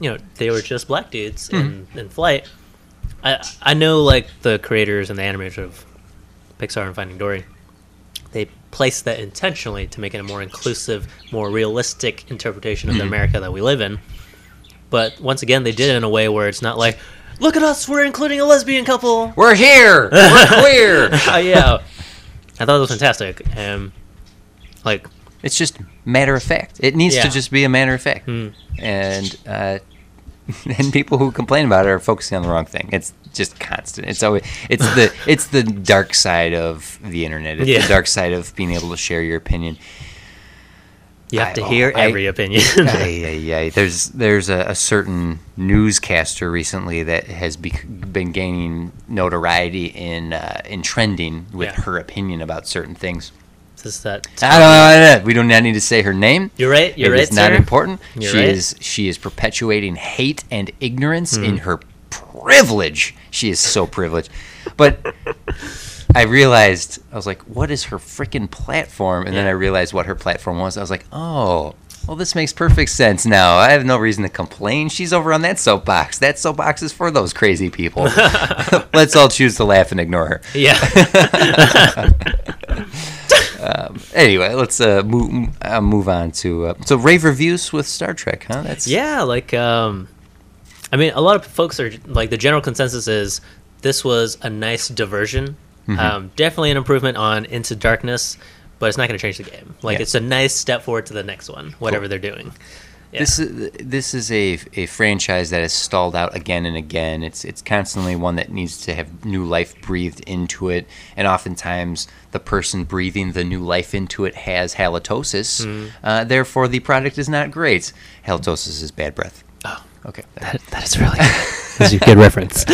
you know, they were just black dudes in Flight. I know like the creators and the animators of Pixar and Finding Dory, they place that intentionally to make it a more inclusive, more realistic interpretation of the America that we live in. But once again, they did it in a way where it's not like, look at us, we're including a lesbian couple. We're here. We're queer. I thought it was fantastic. Like, it's just matter of fact. It needs to just be a matter of fact. And people who complain about it are focusing on the wrong thing. It's just constant. It's always it's the dark side of the internet. It's the dark side of being able to share your opinion. You have to hear every opinion. There's a certain newscaster recently that has been gaining notoriety in trending with her opinion about certain things. Is that we do not need to say her name. You're right. It's not important. She is perpetuating hate and ignorance in her privilege. She is so privileged. But I realized, I was like, what is her freaking platform? And then I realized what her platform was. I was like, oh, well, this makes perfect sense now. I have no reason to complain. She's over on that soapbox. That soapbox is for those crazy people. Let's all choose to laugh and ignore her. Yeah. Anyway, let's move on to so rave reviews with Star Trek, huh? I mean, a lot of folks are like, the general consensus is this was a nice diversion. Definitely an improvement on Into Darkness, but it's not going to change the game. Like, it's a nice step forward to the next one, whatever they're doing. This is a franchise that has stalled out again and again. It's constantly one that needs to have new life breathed into it, and oftentimes the person breathing the new life into it has halitosis. Therefore, the product is not great. Halitosis is bad breath. Oh, okay, that is really good. That's a good reference.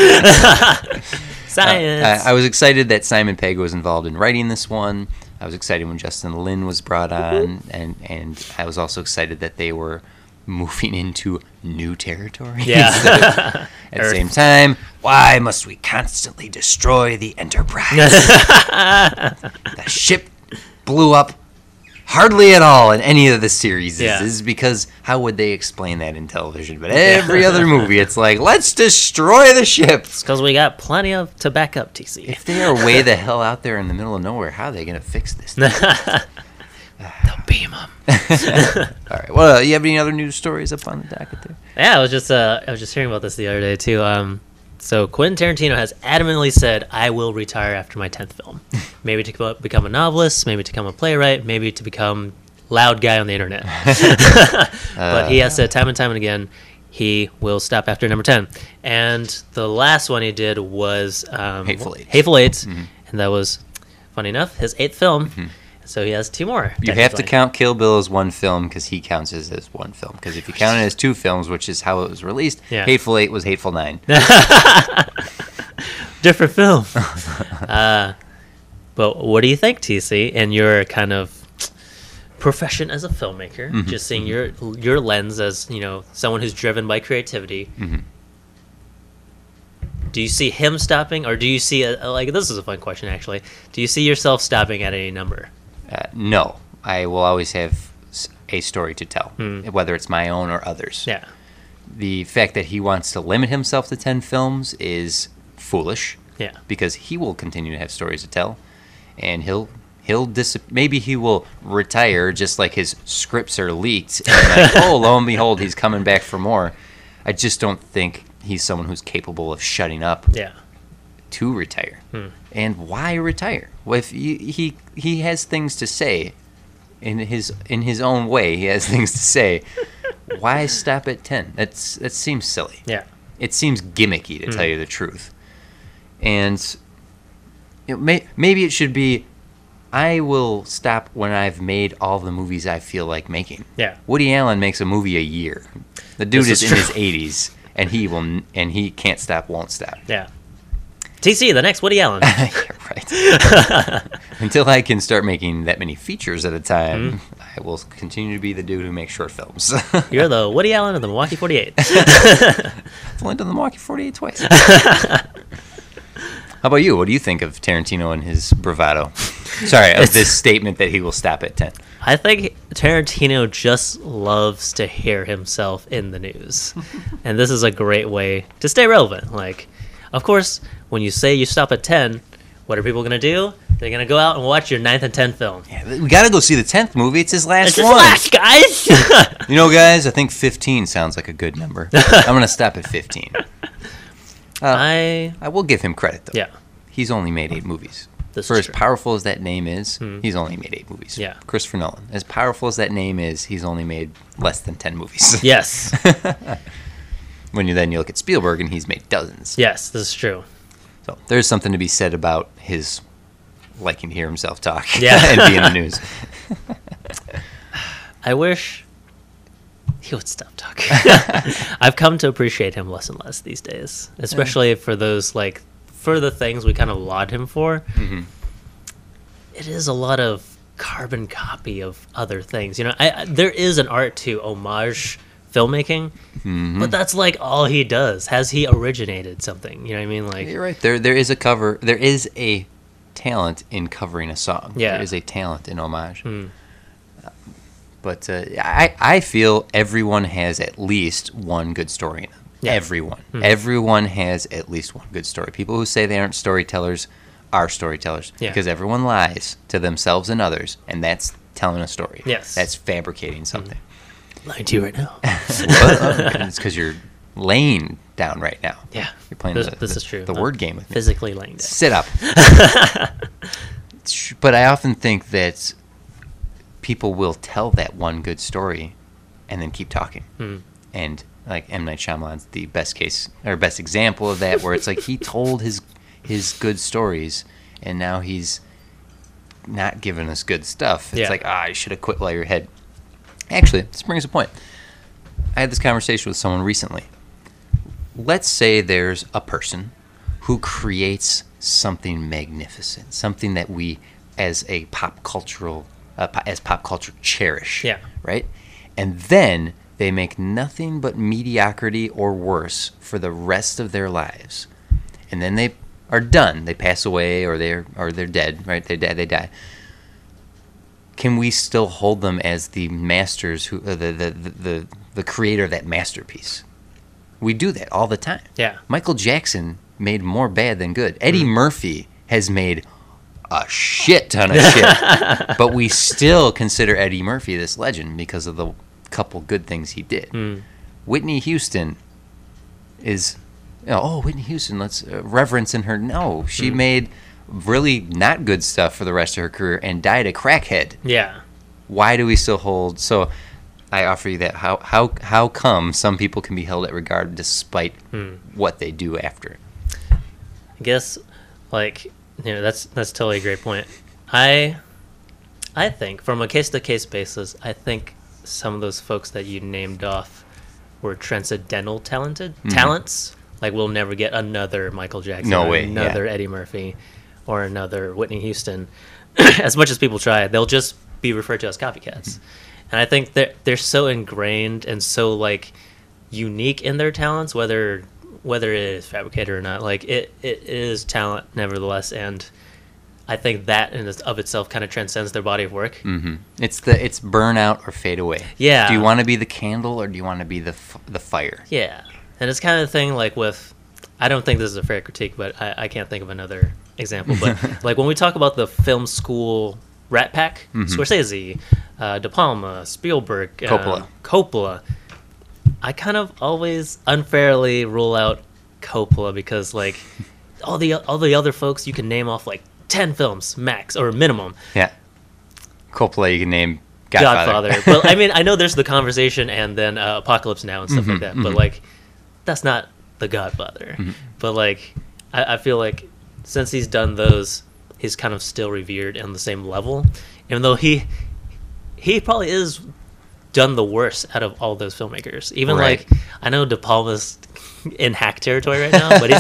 Science. I was excited that Simon Pegg was involved in writing this one. I was excited when Justin Lin was brought on, and I was also excited that they were moving into new territory. At the same time, why must we constantly destroy the Enterprise? The ship blew up hardly at all in any of the series, is because how would they explain that in television? But every other movie, it's like, let's destroy the ships. Because we got plenty of to back up, TC. If they are way the hell out there in the middle of nowhere, how are they going to fix this thing? They'll beam them. All right. Well, you have any other news stories up on the docket there? Yeah, I was just hearing about this the other day, too. So Quentin Tarantino has adamantly said, I will retire after my 10th film. Maybe to become a novelist, maybe to become a playwright, maybe to become loud guy on the internet. But he has said time and time again, he will stop after number 10. And the last one he did was Hateful Eight. Mm-hmm. And that was, funny enough, his 8th film. Mm-hmm. So he has 2 more. You have to count Kill Bill as one film because he counts it as one film. Because if you count it as 2 films, which is how it was released, Hateful Eight was Hateful Nine. Different film. But what do you think, TC, and your kind of profession as a filmmaker, mm-hmm. just seeing your lens as, you know, someone who's driven by creativity, mm-hmm. do you see him stopping, or do you see, this is a fun question, actually. Do you see yourself stopping at any number? No, I will always have a story to tell, whether it's my own or others. Yeah. The fact that he wants to limit himself to 10 films is foolish. Yeah. Because he will continue to have stories to tell, and maybe he will retire just like his scripts are leaked, and lo and behold, he's coming back for more. I just don't think he's someone who's capable of shutting up. Yeah. To retire. And why retire? Well, if he has things to say in his own way, he has things to say. Why stop at 10? That seems silly. Yeah. It seems gimmicky to tell you the truth. And maybe it should be, I will stop when I've made all the movies I feel like making. Yeah. Woody Allen makes a movie a year. The dude is in his 80s and he can't stop, won't stop. Yeah. TC, the next Woody Allen. Right. Until I can start making that many features at a time, I will continue to be the dude who makes short films. You're the Woody Allen of the Milwaukee 48. I've only done the Milwaukee 48 twice. How about you? What do you think of Tarantino and his bravado? Sorry, of this statement that he will stop at 10. I think Tarantino just loves to hear himself in the news. And this is a great way to stay relevant. Like, of course, when you say you stop at 10, what are people going to do? They're going to go out and watch your 9th and 10th film. Yeah, we got to go see the 10th movie. It's his last one. It's his last, guys. I think 15 sounds like a good number. I'm going to stop at 15. I will give him credit, though. Yeah. He's only made 8 movies. For as powerful as that name is, he's only made 8 movies. Yeah. Christopher Nolan. As powerful as that name is, he's only made less than 10 movies. Yes. When you look at Spielberg, and he's made dozens. Yes, this is true. So there's something to be said about his liking to hear himself talk and be in the news. I wish he would stop talking. I've come to appreciate him less and less these days, especially for the things we kind of laud him for. Mm-hmm. It is a lot of carbon copy of other things. You know, there is an art to homage filmmaking, but that's like all he does. Has he originated something? You know what I mean? Like, you're right. There is a cover. There is a talent in covering a song. Yeah. There is a talent in homage. But I feel everyone has at least one good story in them. Yeah. Everyone has at least one good story. People who say they aren't storytellers are storytellers because everyone lies to themselves and others, and that's telling a story. Yes. That's fabricating something. Lying to you right now. It's because you're laying down right now. Yeah, you're playing the word game with me. Physically laying down. Sit up. But I often think that people will tell that one good story and then keep talking. And like M. Night Shyamalan's the best example of that, where it's like he told his good stories and now he's not giving us good stuff. It's like, I should have quit while you're ahead. Actually, this brings a point. I had this conversation with someone recently. Let's say there's a person who creates something magnificent, something that we, as pop culture, cherish. Yeah. Right? And then they make nothing but mediocrity or worse for the rest of their lives. And then they are done. They pass away, or they're dead. Right? They die. can we still hold them as the masters, who the creator of that masterpiece? We do that all the time. Yeah. Michael Jackson made more bad than good. Eddie Murphy has made a shit ton of shit. But we still consider Eddie Murphy this legend because of the couple good things he did. Whitney Houston is, you know, oh, Whitney Houston, let's reverence in her. No, she made really not good stuff for the rest of her career and died a crackhead. Yeah. Why do we still hold? So I offer you that. How come some people can be held at regard despite what they do after? I guess, like, you know, that's totally a great point. I think from a case-to-case basis, I think some of those folks that you named off were transcendental talents. Like, we'll never get another Michael Jackson, another Eddie Murphy, or another Whitney Houston. As much as people try, they'll just be referred to as copycats. And I think they're so ingrained and so, like, unique in their talents, whether it is fabricated or not. Like, it is talent, nevertheless, and I think that in of itself kind of transcends their body of work. It's burnout or fade away. Yeah. Do you want to be the candle or do you want to be the fire? Yeah. And it's kind of the thing, like, with, I don't think this is a fair critique, but I can't think of another example. But, like, when we talk about the film school Rat Pack, Scorsese, De Palma, Spielberg, Coppola, I kind of always unfairly rule out Coppola because, like, all the other folks you can name off, like, 10 films max or minimum. Yeah. Coppola you can name Godfather. But, I mean, I know there's The Conversation and then Apocalypse Now and stuff like that, but, like, that's not The Godfather. But, like, I feel like since he's done those, he's kind of still revered on the same level, even though he probably is done the worst out of all those filmmakers. Even like, I know De Palma's in hack territory right now, but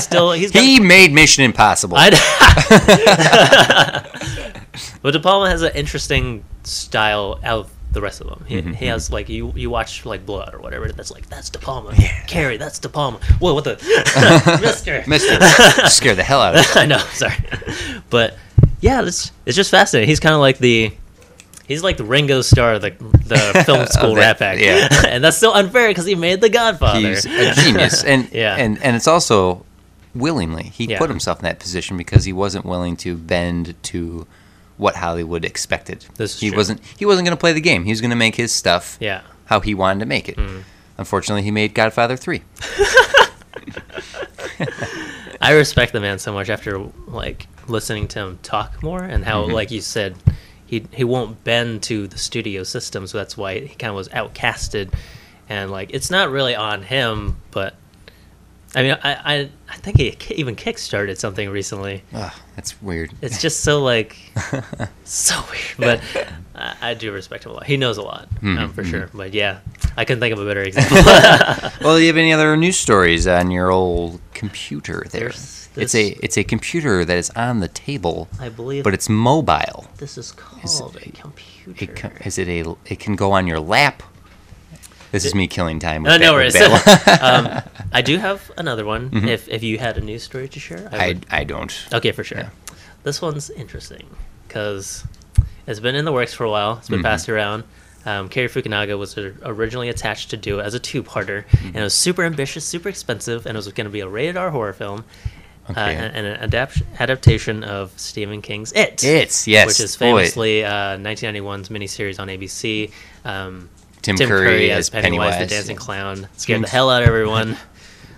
he made Mission Impossible. But De Palma has an interesting style out of the rest of them. He has, like, you watch, like, Blood or whatever, that's like, that's De Palma. Yeah. Carrie, that's De Palma. Whoa, what the Mister scared the hell out of me. I know, sorry. But yeah, it's just fascinating. He's kind of like the Ringo Starr of the film school Rat Pack. Yeah. And that's so unfair because he made The Godfather. He's a genius. And and it's also willingly. He put himself in that position because he wasn't willing to bend to what Hollywood expected. He wasn't going to play the game. He was going to make his stuff how he wanted to make it. Unfortunately, he made Godfather 3. I respect the man so much after, like, listening to him talk more and how, like you said, he won't bend to the studio system, so that's why he kind of was outcasted. And, like, it's not really on him, but I mean, I think he even kickstarted something recently. Ugh, that's weird. It's just so, like, so weird. But I do respect him a lot. He knows a lot, for sure. But, yeah, I couldn't think of a better example. Well, do you have any other news stories on your old computer there? It's a computer that is on the table, I believe, but it's mobile. This is called a computer. It can go on your lap. This is me killing time with no worries. I do have another one. If you had a news story to share, I don't. Okay, for sure. Yeah. This one's interesting because it's been in the works for a while. It's been passed around. Kerry Fukunaga was originally attached to do it as a two-parter, and it was super ambitious, super expensive, and it was going to be a rated-R horror film. Okay. And an adaptation of Stephen King's It. Which is famously 1991's miniseries on ABC. Tim Curry as Pennywise the Dancing Clown. Scared the hell out of everyone.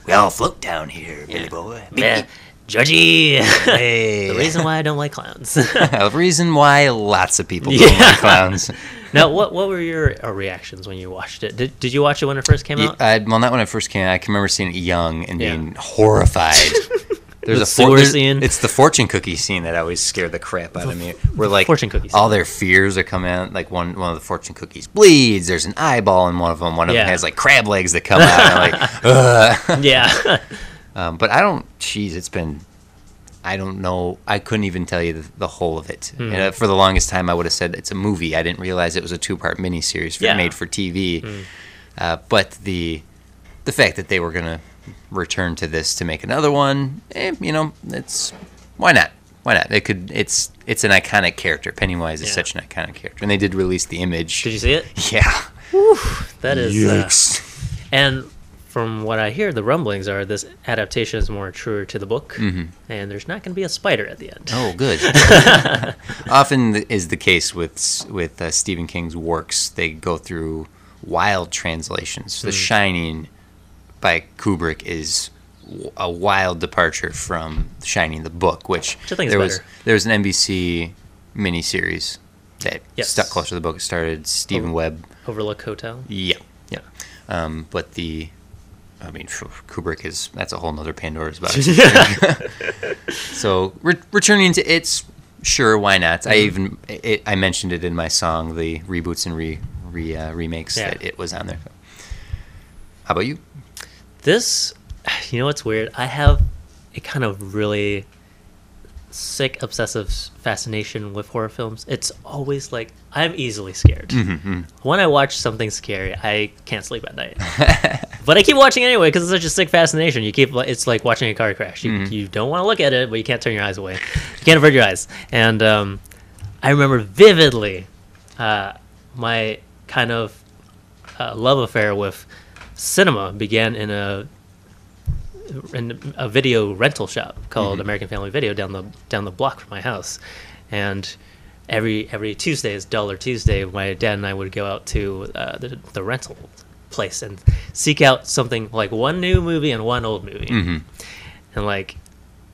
We all float down here, Billy boy. Yeah. Judgy. Hey. The reason why I don't like clowns. The reason why lots of people don't like clowns. Now, what were your reactions when you watched it? Did you watch it when it first came out? Well, not when it first came out. I can remember seeing it young and being horrified. There's a it's the fortune cookie scene that always scared the crap out of me. Where, like, all their fears are coming out. Like, one of the fortune cookies bleeds. There's an eyeball in one of them. One of them has, like, crab legs that come out. And, like, yeah. But I don't. Jeez, it's been. I don't know. I couldn't even tell you the whole of it. And for the longest time, I would have said it's a movie. I didn't realize it was a two-part miniseries made for TV. But the fact that they were gonna return to this to make another one, you know, it's why not? It could. It's it's an iconic character. Pennywise is such an iconic character, and they did release the image. Did you see it? Yeah. Whew, that is. Yikes. And from what I hear, the rumblings are this adaptation is more truer to the book, and there's not going to be a spider at the end. Oh, good. Often is the case with Stephen King's works. They go through wild translations. The Shining by Kubrick is a wild departure from Shining the book, which I think there was an NBC miniseries that stuck closer to the book. It started Stephen Webb. Overlook Hotel? Yeah. But Kubrick is... That's a whole nother Pandora's box. So, returning to it's... Sure, why not? Mm-hmm. I mentioned it in my song, the reboots and remakes that it was on there. How about you? This... You know what's weird? I have a kind of really sick, obsessive fascination with horror films. It's always like, I'm easily scared. Mm-hmm. When I watch something scary, I can't sleep at night. But I keep watching anyway because it's such a sick fascination. It's like watching a car crash. You don't want to look at it, but you can't turn your eyes away. You can't avert your eyes. And I remember vividly my kind of love affair with cinema began in a video rental shop called American Family Video down the block from my house, and every Tuesday is Dollar Tuesday. My dad and I would go out to the rental place and seek out something like one new movie and one old movie, and like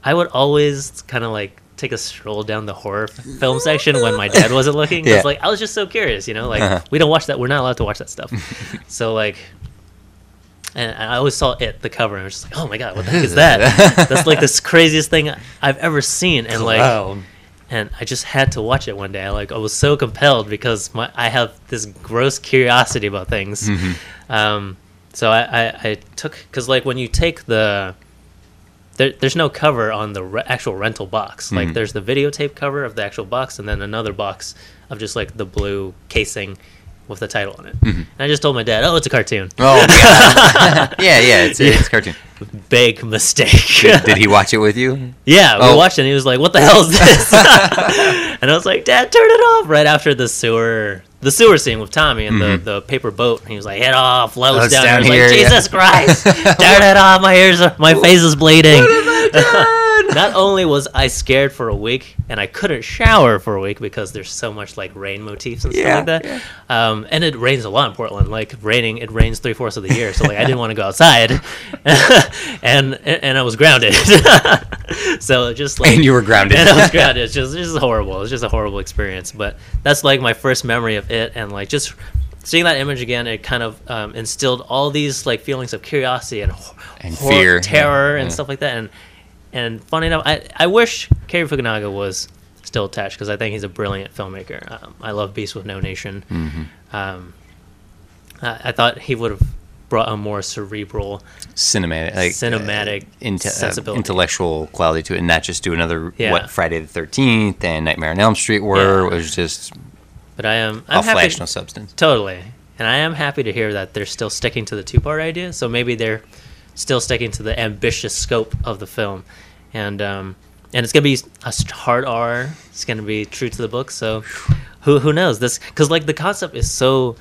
I would always kind of like take a stroll down the horror film section when my dad wasn't looking. Yeah. I was just so curious, We don't watch that. We're not allowed to watch that stuff. So like. And I always saw the cover, and I was just like, oh my God, what the heck is that? That's like this craziest thing I've ever seen. And and I just had to watch it one day. I was so compelled because I have this gross curiosity about things. So I took, because when you take there's no cover on the actual rental box. There's the videotape cover of the actual box, and then another box of just the blue casing with the title on it. And I just told my dad, it's a cartoon. Oh, God. It's a cartoon. Big mistake. Did he watch it with you? Yeah, we watched it, and he was like, what the hell is this? And I was like, Dad, turn it off, right after the sewer scene with Tommy and the paper boat. And he was like, head off, Lois down here. Like, Jesus Christ, turn it off, my face is bleeding. What have I done? Not only was I scared for a week, and I couldn't shower for a week because there's so much rain motifs and stuff like that. Yeah. And it rains a lot in Portland. It rains 3/4 of the year. So I didn't want to go outside, and I was grounded. So just and you were grounded. And I was grounded. It's just horrible. It's just a horrible experience. But that's my first memory of it, and just seeing that image again, it kind of instilled all these feelings of curiosity and horror, fear, terror, and stuff like that. And funny enough, I wish Cary Fukunaga was still attached because I think he's a brilliant filmmaker. I love Beast with No Nation. I thought he would have brought a more cerebral, cinematic sensibility, intellectual quality to it, and not just do another what Friday the 13th and Nightmare on Elm Street were. It was just. But I'm happy, flash, no substance. Totally, and I am happy to hear that they're still sticking to the two-part idea. So maybe they're still sticking to the ambitious scope of the film, and it's gonna be a hard R. It's gonna be true to the book. So who knows this? Because the concept is so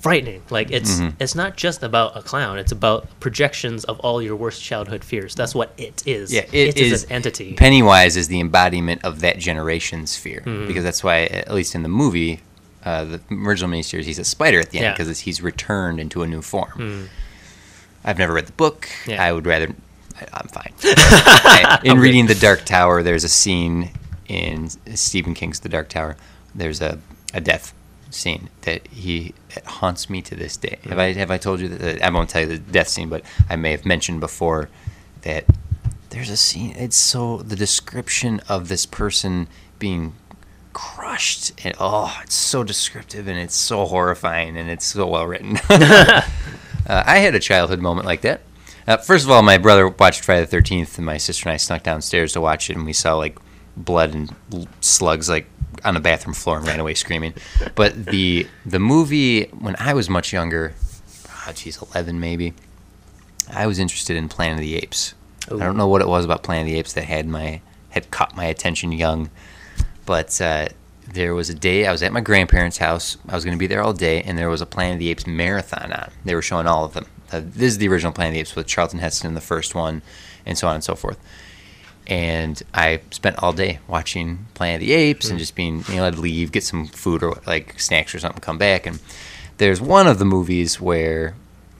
frightening. It's not just about a clown. It's about projections of all your worst childhood fears. That's what it is. Yeah, it is an entity. Pennywise is the embodiment of that generation's fear, because that's why, at least in the movie, the original miniseries, he's a spider at the end because he's returned into a new form. I've never read the book. Yeah. I would rather... I'm fine. Reading The Dark Tower, there's a scene in Stephen King's The Dark Tower. There's a death scene that haunts me to this day. Have I told you that? I won't tell you the death scene, but I may have mentioned before that there's a scene. It's so... The description of this person being crushed, and it's so descriptive, and it's so horrifying, and it's so well written. I had a childhood moment like that. First of all, my brother watched Friday the 13th, and my sister and I snuck downstairs to watch it, and we saw blood and slugs on the bathroom floor and ran away screaming. But the movie, when I was much younger, 11 maybe, I was interested in Planet of the Apes. Ooh. I don't know what it was about Planet of the Apes that had caught my attention young. But there was a day I was at my grandparents' house. I was going to be there all day, and there was a Planet of the Apes marathon on. They were showing all of them. This is the original Planet of the Apes with Charlton Heston in the first one, and so on and so forth. And I spent all day watching Planet of the Apes and just being, you know, I'd leave, get some food or like snacks or something, come back. And there's one of the movies where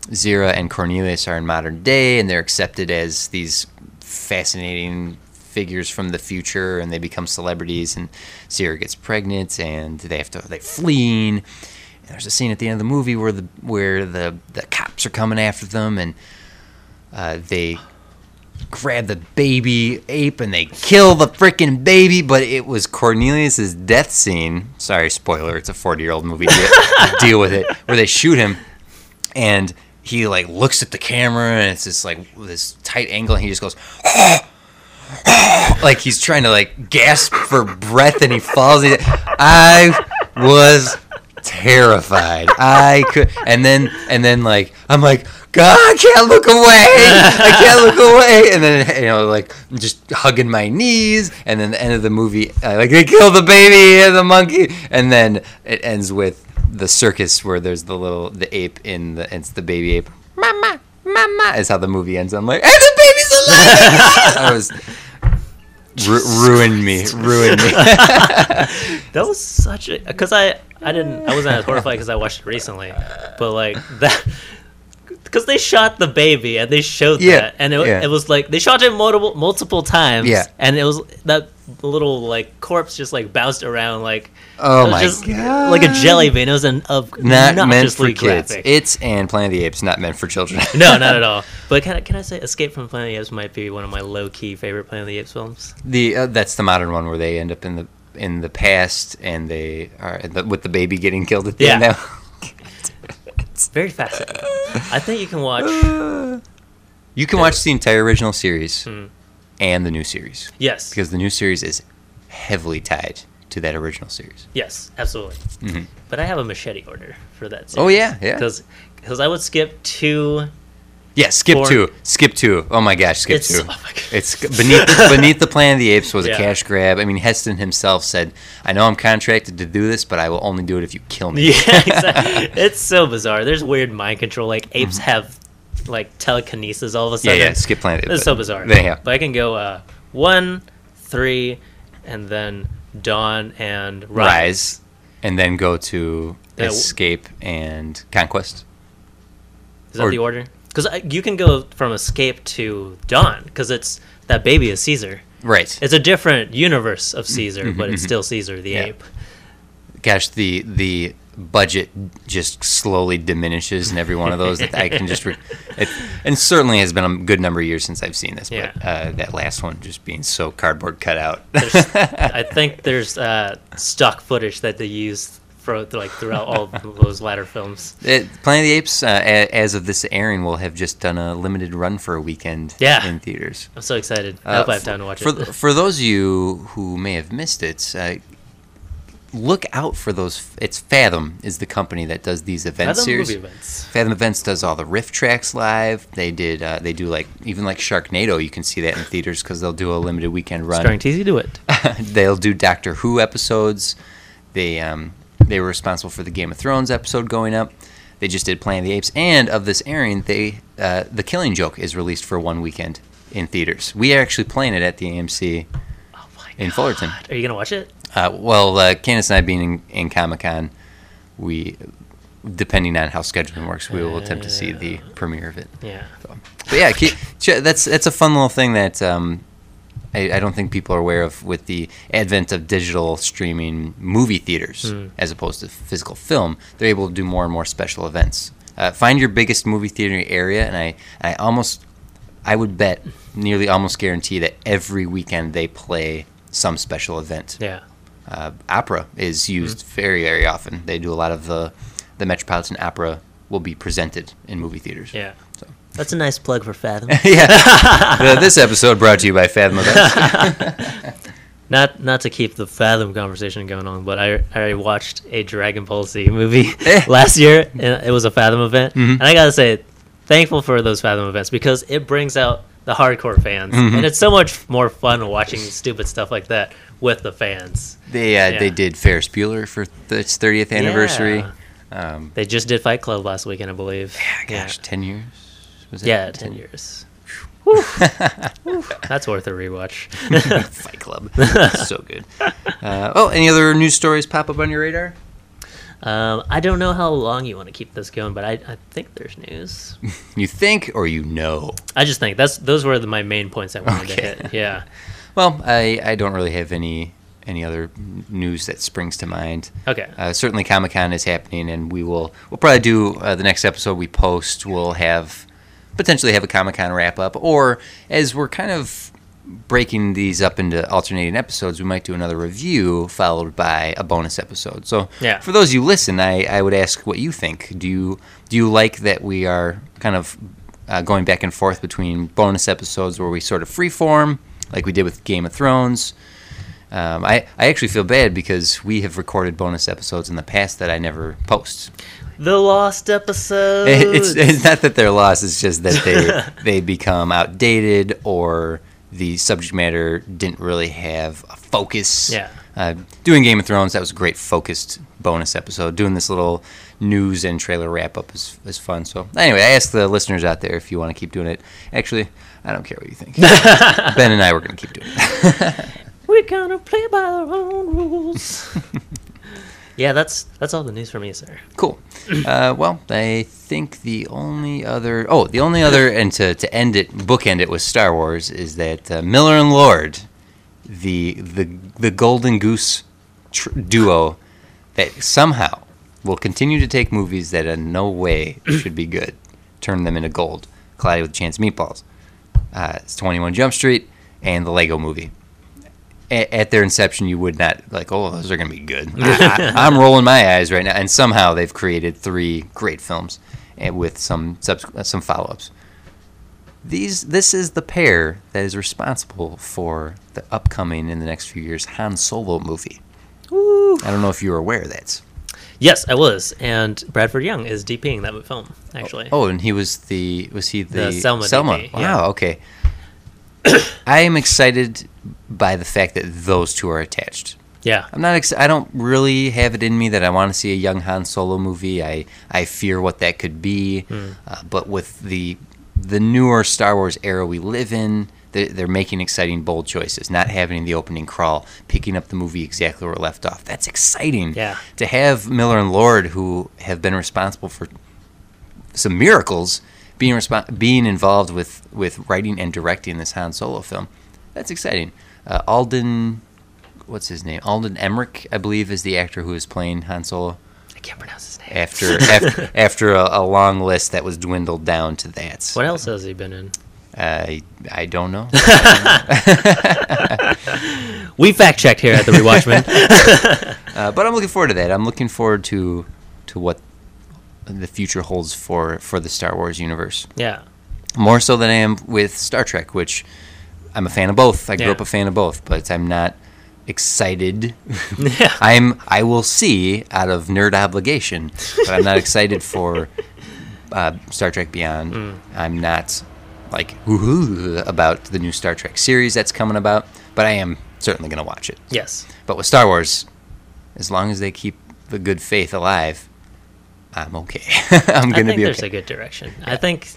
Zira and Cornelius are in modern day, and they're accepted as these fascinating figures from the future, and they become celebrities, and Zira gets pregnant, and they fleeing. And there's a scene at the end of the movie where the cops are coming after them, and they grab the baby ape and they kill the freaking baby. But it was Cornelius's death scene. Sorry, spoiler. It's a 40-year-old movie. Deal with it. Where they shoot him, and he like looks at the camera, and it's just like this tight angle, and he just goes, oh! Oh! Like he's trying to like gasp for breath, and he falls. I was terrified. I could, and then like I'm like, God, I can't look away. I can't look away. And then, you know, like just hugging my knees. And then the end of the movie, like they kill the baby and the monkey. And then it ends with the circus where there's the ape in the, it's the baby ape. Mama, mama is how the movie ends. I'm like, and the baby's alive. I was ruined me. That was such a, because I wasn't as horrified because I watched it recently, but like that. Because they shot the baby and they showed that, and it was like they shot it multiple times, and it was that little like corpse just like bounced around like oh my god, like a jelly bean. It was not meant for kids. Graphic. It's and Planet of the Apes not meant for children. No, not at all. But can I say Escape from Planet of the Apes might be one of my low key favorite Planet of the Apes films. The that's the modern one where they end up in the past and they are with the baby getting killed at the end. Now. It's very fascinating. I think you can watch... watch the entire original series and the new series. Yes. Because the new series is heavily tied to that original series. Yes, absolutely. Mm-hmm. But I have a machete order for that series. Oh, yeah. Because I would skip 2... Yeah, skip two. Oh my gosh, skip two. Oh my gosh. It's beneath the Planet of the Apes was a cash grab. I mean, Heston himself said, "I know I'm contracted to do this, but I will only do it if you kill me." Yeah, exactly. It's so bizarre. There's weird mind control. Like apes have like telekinesis all of a sudden. Yeah. Skip Planet of the Apes. It's so bizarre. Yeah. But I can go 1, 3, and then Dawn and Rise, and then go to Escape and Conquest. Is that the order? Because you can go from Escape to Dawn, because it's that baby is Caesar. Right. It's a different universe of Caesar, but it's still Caesar the ape. Gosh, the budget just slowly diminishes in every one of those. That I can just, and certainly has been a good number of years since I've seen this. Yeah. But that last one just being so cardboard cut out. I think there's stock footage that they used. Throughout all those latter films. Planet of the Apes, as of this airing, will have just done a limited run for a weekend in theaters. I'm so excited. I hope I have time to watch it. For those of you who may have missed it, look out for those. It's Fathom is the company that does these event series. Fathom movie events. Fathom Events does all the riff tracks live. They do like even like Sharknado. You can see that in theaters because they'll do a limited weekend run. Starring TZ DeWitt. They'll do Doctor Who episodes. They were responsible for the Game of Thrones episode going up. They just did Planet of the Apes. And of this airing, The Killing Joke is released for one weekend in theaters. We are actually playing it at the AMC in Fullerton. Are you going to watch it? Candace and I being in Comic-Con, we, depending on how scheduling works, we will attempt to see the premiere of it. Yeah. But yeah, that's a fun little thing that... I don't think people are aware of with the advent of digital streaming movie theaters as opposed to physical film. They're able to do more and more special events. Find your biggest movie theater in your area, and I would bet, nearly almost guarantee that every weekend they play some special event. Yeah. Opera is used very, very often. They do a lot of the Metropolitan Opera will be presented in movie theaters. Yeah. So. That's a nice plug for Fathom. Yeah. This episode brought to you by Fathom Events. Not to keep the Fathom conversation going on, but I watched a Dragon Ball Z movie last year, and it was a Fathom event. Mm-hmm. And I got to say, thankful for those Fathom events because it brings out the hardcore fans. Mm-hmm. And it's so much more fun watching stupid stuff like that with the fans. They did Ferris Bueller for its 30th anniversary. Yeah. They just did Fight Club last weekend, I believe. Yeah, gosh, 10 years? Was it 10 years. Whew. Whew. That's worth a rewatch. Fight Club. That's so good. Any other news stories pop up on your radar? I don't know how long you want to keep this going, but I think there's news. You think or you know? I just think. Those were my main points I wanted to hit. Yeah. Well, I don't really have any other news that springs to mind. Okay. Certainly Comic-Con is happening, and we'll probably do the next episode we post. We'll potentially have a Comic-Con wrap-up, or as we're kind of breaking these up into alternating episodes, we might do another review followed by a bonus episode. So for those you listen, I would ask what you think. Do you like that we are kind of going back and forth between bonus episodes where we sort of freeform, like we did with Game of Thrones? I actually feel bad because we have recorded bonus episodes in the past that I never post. The lost episodes. It's not that they're lost, it's just that they become outdated, or the subject matter didn't really have a focus. Yeah. Doing Game of Thrones, that was a great focused bonus episode. Doing this little news and trailer wrap-up is fun. So anyway, I asked the listeners out there if you want to keep doing it. Actually, I don't care what you think. Ben and I were going to keep doing it. We're going to play by our own rules. Yeah, that's all the news for me, sir. Cool. I think the only other, and to end it, bookend it with Star Wars, is that Miller and Lord, the Golden Goose duo, that somehow will continue to take movies that in no way should be good, turn them into gold. Cloudy with Chance Meatballs, it's 21 Jump Street, and the Lego Movie. At their inception, you would not like, oh, those are going to be good. I'm rolling my eyes right now. And somehow they've created three great films and with some follow-ups. This is the pair that is responsible for the upcoming, in the next few years, Han Solo movie. Ooh. I don't know if you were aware of that. Yes, I was. And Bradford Young is DPing that film, actually. Oh, and he was the Selma. DP. Wow, yeah. Okay. I am excited by the fact that those two are attached. Yeah. I'm not I don't really have it in me that I want to see a young Han Solo movie. I fear what that could be. But with the newer Star Wars era we live in, they're making exciting, bold choices. Not having the opening crawl, picking up the movie exactly where it left off. That's exciting. Yeah. To have Miller and Lord, who have been responsible for some miracles, being involved with writing and directing this Han Solo film. That's exciting. Alden Emmerich, I believe, is the actor who is playing Han Solo. I can't pronounce his name. After a long list that was dwindled down to that. What else has he been in? I don't know. We fact-checked here at the Rewatchman. But I'm looking forward to that. I'm looking forward to what the future holds for the Star Wars universe. Yeah. More so than I am with Star Trek, which... I'm a fan of both. I grew up a fan of both, but I'm not excited. Yeah. I will see out of nerd obligation, but I'm not excited for Star Trek Beyond. I'm not like woohoo about the new Star Trek series that's coming about, but I am certainly going to watch it. Yes. But with Star Wars, as long as they keep the good faith alive, I'm okay. I'm going to be okay. I think there's a good direction. Yeah. I think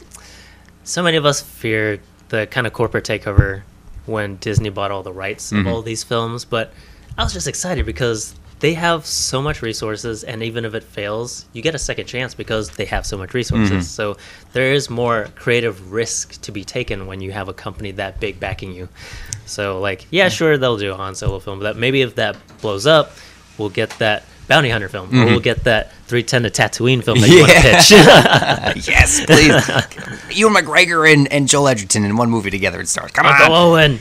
so many of us fear the kind of corporate takeover when Disney bought all the rights of all these films. But I was just excited because they have so much resources, and even if it fails, you get a second chance because they have so much resources. So there is more creative risk to be taken when you have a company that big backing you. So, sure, they'll do a Han Solo film, but maybe if that blows up, we'll get that Bounty Hunter film, or we'll get that 3:10 to Tatooine film that you want to pitch. Yes, please. You and McGregor and Joel Edgerton in one movie together at Star. Come Uncle on, Owen.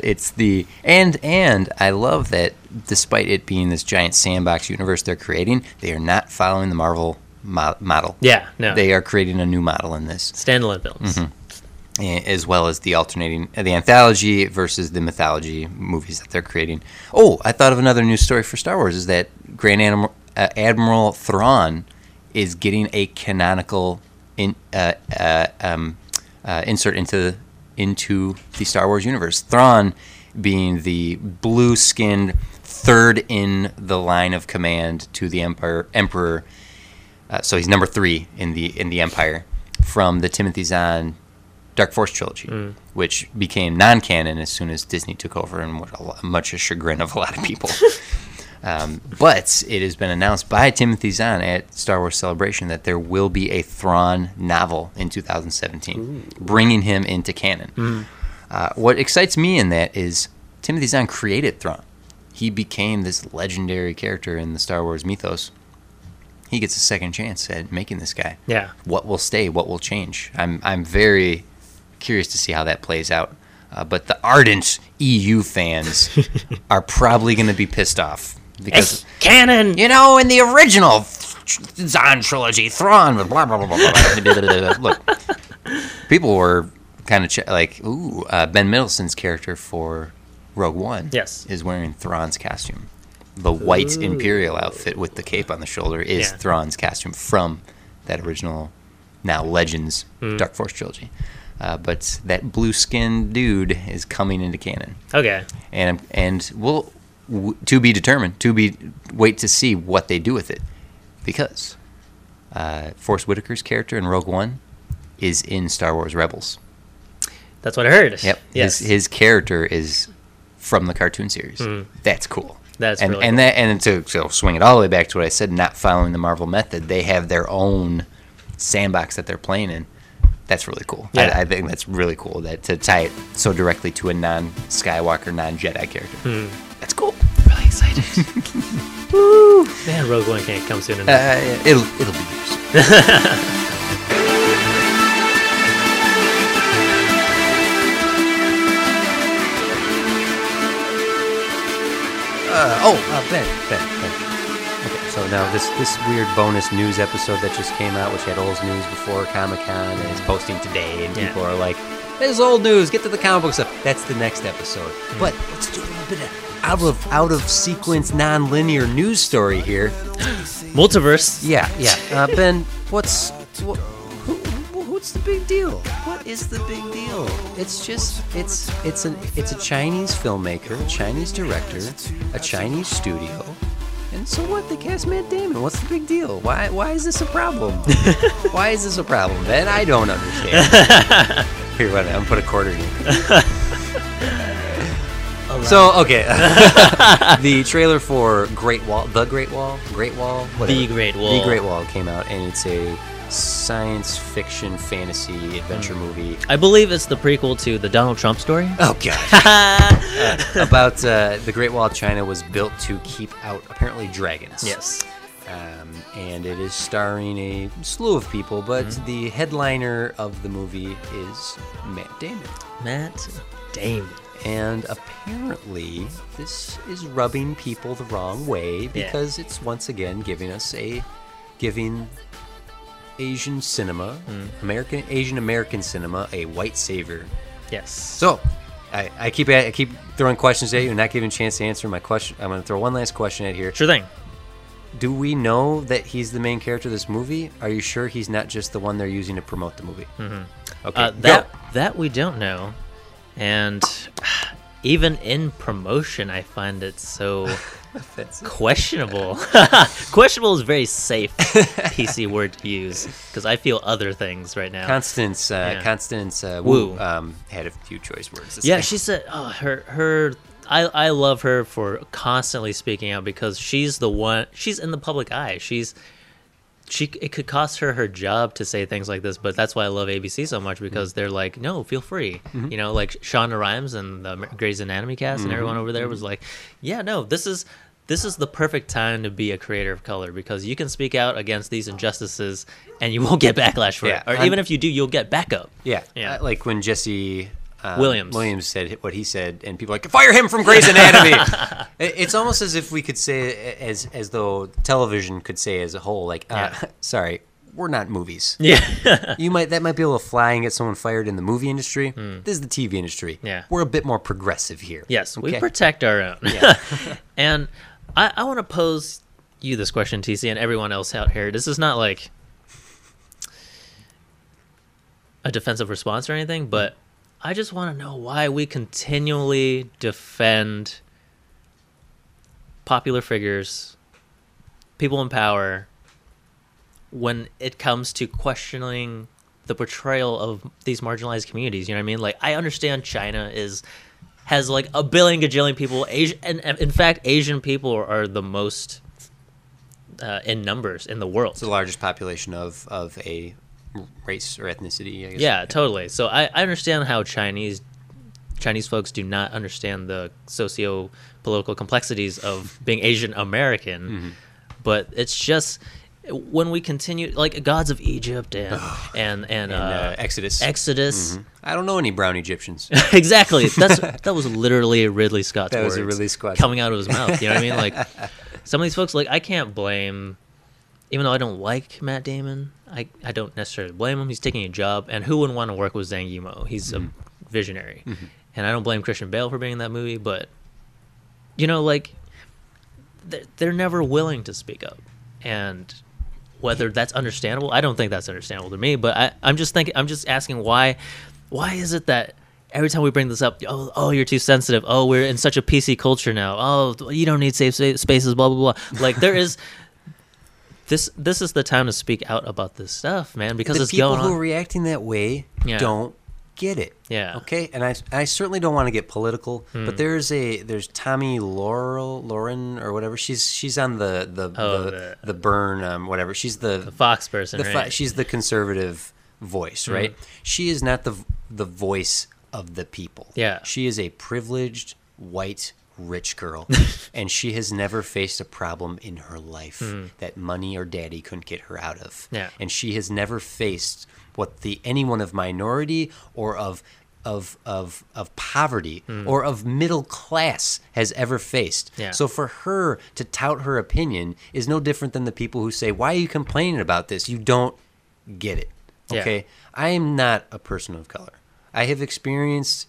It's the and I love that despite it being this giant sandbox universe they're creating, they are not following the Marvel model. Yeah, no, they are creating a new model in this standalone films. As well as the alternating, the anthology versus the mythology movies that they're creating. Oh, I thought of another news story for Star Wars, is that Grand Admiral Thrawn is getting a canonical insert into the Star Wars universe. Thrawn being the blue-skinned third in the line of command to the Emperor. So he's number three in the Empire from the Timothy Zahn Dark Force trilogy, which became non-canon as soon as Disney took over, and much a chagrin of a lot of people. But it has been announced by Timothy Zahn at Star Wars Celebration that there will be a Thrawn novel in 2017, bringing him into canon. What excites me in that is Timothy Zahn created Thrawn. He became this legendary character in the Star Wars mythos. He gets a second chance at making this guy. Yeah. What will stay? What will change? I'm very curious to see how that plays out. But the ardent EU fans are probably going to be pissed off. Because, it's canon! You know, in the original Zahn trilogy, Thrawn, blah, blah, blah, blah, blah. Look, people were kind of Ben Mendelsohn's character for Rogue One is wearing Thrawn's costume. The white Imperial outfit with the cape on the shoulder is Thrawn's costume from that original, now Legends, Dark Force trilogy. But that blue-skinned dude is coming into canon. Okay. And we'll to be determined. Wait to see what they do with it, because Forrest Whitaker's character in Rogue One is in Star Wars Rebels. That's what I heard. Yep. Yes. His character is from the cartoon series. That's cool. That's really cool. And to swing it all the way back to what I said, not following the Marvel method, they have their own sandbox that they're playing in. That's really cool. Yeah. I think that's really cool to tie it so directly to a non-Skywalker, non-Jedi character. That's cool. Really excited. Woo! Man, Rogue One can't come soon enough. Yeah, it'll be years. Ben. Okay, so now this weird bonus news episode that just came out, which had old news before Comic-Con, and it's posting today, and people are like, this is old news, get to the comic book stuff. That's the next episode. But let's do a little bit of out-of-sequence, non-linear news story here. Multiverse. Yeah. Ben, what's the big deal? What is the big deal? It's just it's a Chinese filmmaker, a Chinese director, a Chinese studio, and so what? They cast Matt Damon. What's the big deal? Why is this a problem? Why is this a problem, Ben? I don't understand. Here, wait a minute, I'm gonna put a quarter in. So okay, the trailer for The Great Wall came out, and it's a science fiction fantasy adventure movie. I believe it's the prequel to the Donald Trump story. Oh god. About the Great Wall of China was built to keep out apparently dragons. Yes. And it is starring a slew of people, but the headliner of the movie is Matt Damon. And apparently this is rubbing people the wrong way, because it's once again giving Asian cinema, Asian American cinema, a white savior. Yes. So, I keep throwing questions at you and not giving a chance to answer my question. I'm going to throw one last question at here. Sure thing. Do we know that he's the main character of this movie? Are you sure he's not just the one they're using to promote the movie? Mm-hmm. Okay. That we don't know, and even in promotion, I find it so questionable. Questionable is a very safe PC word to use, because I feel other things right now. Constance Wu had a few choice words. She said, I love her for constantly speaking out, because she's the one. She's in the public eye. It could cost her job to say things like this, but that's why I love ABC so much, because they're like, no, feel free. Mm-hmm. You know, like Shonda Rhimes and the Grey's Anatomy cast and everyone over there was like, yeah, no, this is the perfect time to be a creator of color, because you can speak out against these injustices and you won't get backlash for it. Or even if you do, you'll get backup. Yeah. Like when Jesse Williams said what he said, and people are like, fire him from Grey's Anatomy. It's almost as if we could say, as though television could say as a whole, like, sorry, we're not movies. Yeah, that might be a little fly and get someone fired in the movie industry. This is the TV industry. Yeah, we're a bit more progressive here. Yes, okay? We protect our own. Yeah. And I want to pose you this question, TC, and everyone else out here. This is not like a defensive response or anything, but I just want to know why we continually defend popular figures, people in power, when it comes to questioning the portrayal of these marginalized communities. You know what I mean? Like, I understand China has like a billion gajillion people. Asian, and in fact, Asian people are the most in numbers in the world. It's the largest population of a race or ethnicity, I guess. Yeah, totally. So I understand how Chinese folks do not understand the socio-political complexities of being Asian American, mm-hmm. but it's just when we continue, like Gods of Egypt and Exodus. Mm-hmm. I don't know any brown Egyptians. Exactly. That was literally Ridley Scott's words. That was Ridley Scott coming out of his mouth. You know what I mean? Like some of these folks, like I can't blame. Even though I don't like Matt Damon, I don't necessarily blame him. He's taking a job, and who wouldn't want to work with Zhang Yimou? He's mm-hmm. a visionary, mm-hmm. and I don't blame Christian Bale for being in that movie. But you know, like they're never willing to speak up, and whether that's understandable, I don't think that's understandable to me. But I'm just asking why is it that every time we bring this up, oh, you're too sensitive. Oh, we're in such a PC culture now. Oh, you don't need safe spaces. Blah blah blah. Like there is. This is the time to speak out about this stuff, man, because it's going on. The people who are reacting that way don't get it. Yeah. Okay? And I certainly don't want to get political, but there's Tommy Lauren or whatever. She's on the Byrne, whatever. She's the Fox person, right? She's the conservative voice, right? She is not the voice of the people. Yeah. She is a privileged white rich girl, and she has never faced a problem in her life that money or daddy couldn't get her out of. Yeah. And she has never faced what anyone of minority or of poverty or of middle class has ever faced. Yeah. So for her to tout her opinion is no different than the people who say, "Why are you complaining about this? You don't get it." Okay. Yeah. I am not a person of color. I have experienced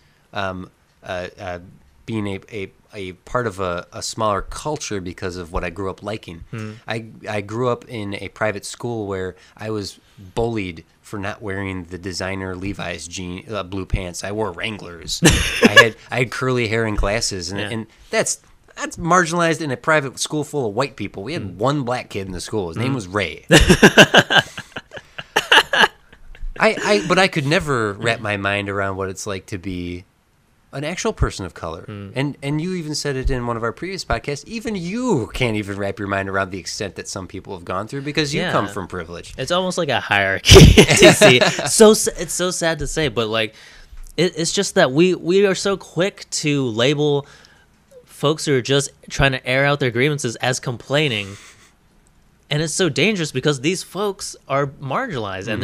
being a part of a smaller culture because of what I grew up liking. I grew up in a private school where I was bullied for not wearing the designer Levi's blue pants. I wore Wranglers. I had curly hair and glasses, and that's marginalized in a private school full of white people. We had one black kid in the school. His name was Ray. But I could never wrap my mind around what it's like to be an actual person of color. And you even said it in one of our previous podcasts, even you can't even wrap your mind around the extent that some people have gone through because you come from privilege. It's almost like a hierarchy. It's so sad to say, but like, it's just that we are so quick to label folks who are just trying to air out their grievances as complaining. And it's so dangerous because these folks are marginalized and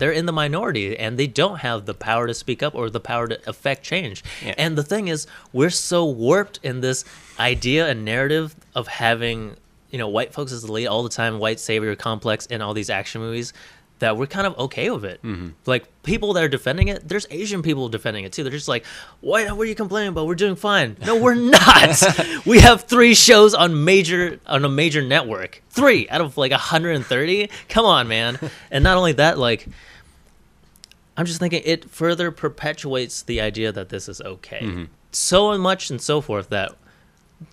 they're in the minority and they don't have the power to speak up or the power to affect change. Yeah. And the thing is, we're so warped in this idea and narrative of having, you know, white folks as the lead all the time, white savior complex in all these action movies, that we're kind of okay with it. Mm-hmm. Like, people that are defending it, there's Asian people defending it too. They're just like, what are you complaining about? We're doing fine. No, we're not. We have 3 shows on a major network. 3 out of like 130. Come on, man. And not only that, like, I'm just thinking it further perpetuates the idea that this is okay. Mm-hmm. So much and so forth that